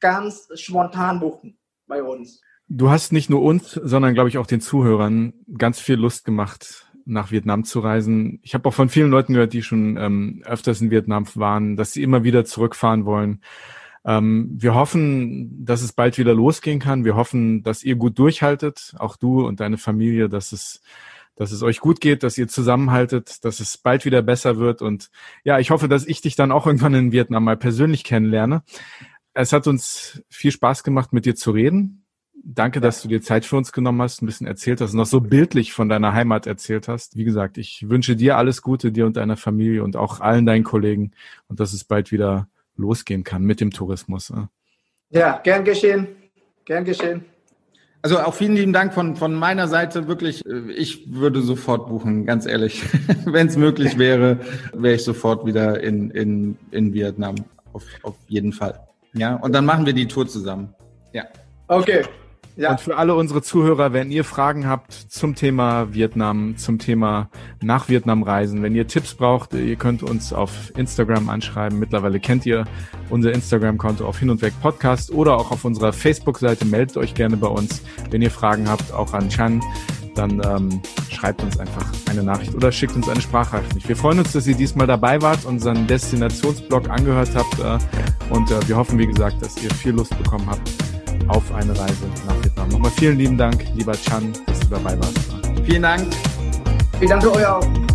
ganz spontan buchen bei uns. Du hast nicht nur uns, sondern glaube ich auch den Zuhörern ganz viel Lust gemacht, nach Vietnam zu reisen. Ich habe auch von vielen Leuten gehört, die schon ähm, öfters in Vietnam waren, dass sie immer wieder zurückfahren wollen. Ähm, wir hoffen, dass es bald wieder losgehen kann. Wir hoffen, dass ihr gut durchhaltet, auch du und deine Familie, dass es, dass es euch gut geht, dass ihr zusammenhaltet, dass es bald wieder besser wird. Und ja, ich hoffe, dass ich dich dann auch irgendwann in Vietnam mal persönlich kennenlerne. Es hat uns viel Spaß gemacht, mit dir zu reden. Danke, dass du dir Zeit für uns genommen hast, ein bisschen erzählt hast und noch so bildlich von deiner Heimat erzählt hast. Wie gesagt, ich wünsche dir alles Gute, dir und deiner Familie und auch allen deinen Kollegen und dass es bald wieder losgehen kann mit dem Tourismus. Ja, gern geschehen. Gern geschehen. Also auch vielen lieben Dank von, von meiner Seite. Wirklich, ich würde sofort buchen, ganz ehrlich. Wenn es möglich wäre, wäre ich sofort wieder in, in, in Vietnam. Auf, auf jeden Fall. Ja, und dann machen wir die Tour zusammen. Ja. Okay. Ja. Und für alle unsere Zuhörer, wenn ihr Fragen habt zum Thema Vietnam, zum Thema nach Vietnam reisen, wenn ihr Tipps braucht, ihr könnt uns auf Instagram anschreiben. Mittlerweile kennt ihr unser Instagram-Konto auf Hin und Weg Podcast oder auch auf unserer Facebook-Seite. Meldet euch gerne bei uns. Wenn ihr Fragen habt, auch an Chan, dann ähm, schreibt uns einfach eine Nachricht oder schickt uns eine Sprachnachricht. Wir freuen uns, dass ihr diesmal dabei wart, unseren Destinationsblog angehört habt äh, und äh, wir hoffen, wie gesagt, dass ihr viel Lust bekommen habt. auf eine Reise nach Vietnam. Nochmal vielen lieben Dank, lieber Chan, dass du dabei warst. Vielen Dank. Vielen Dank für euer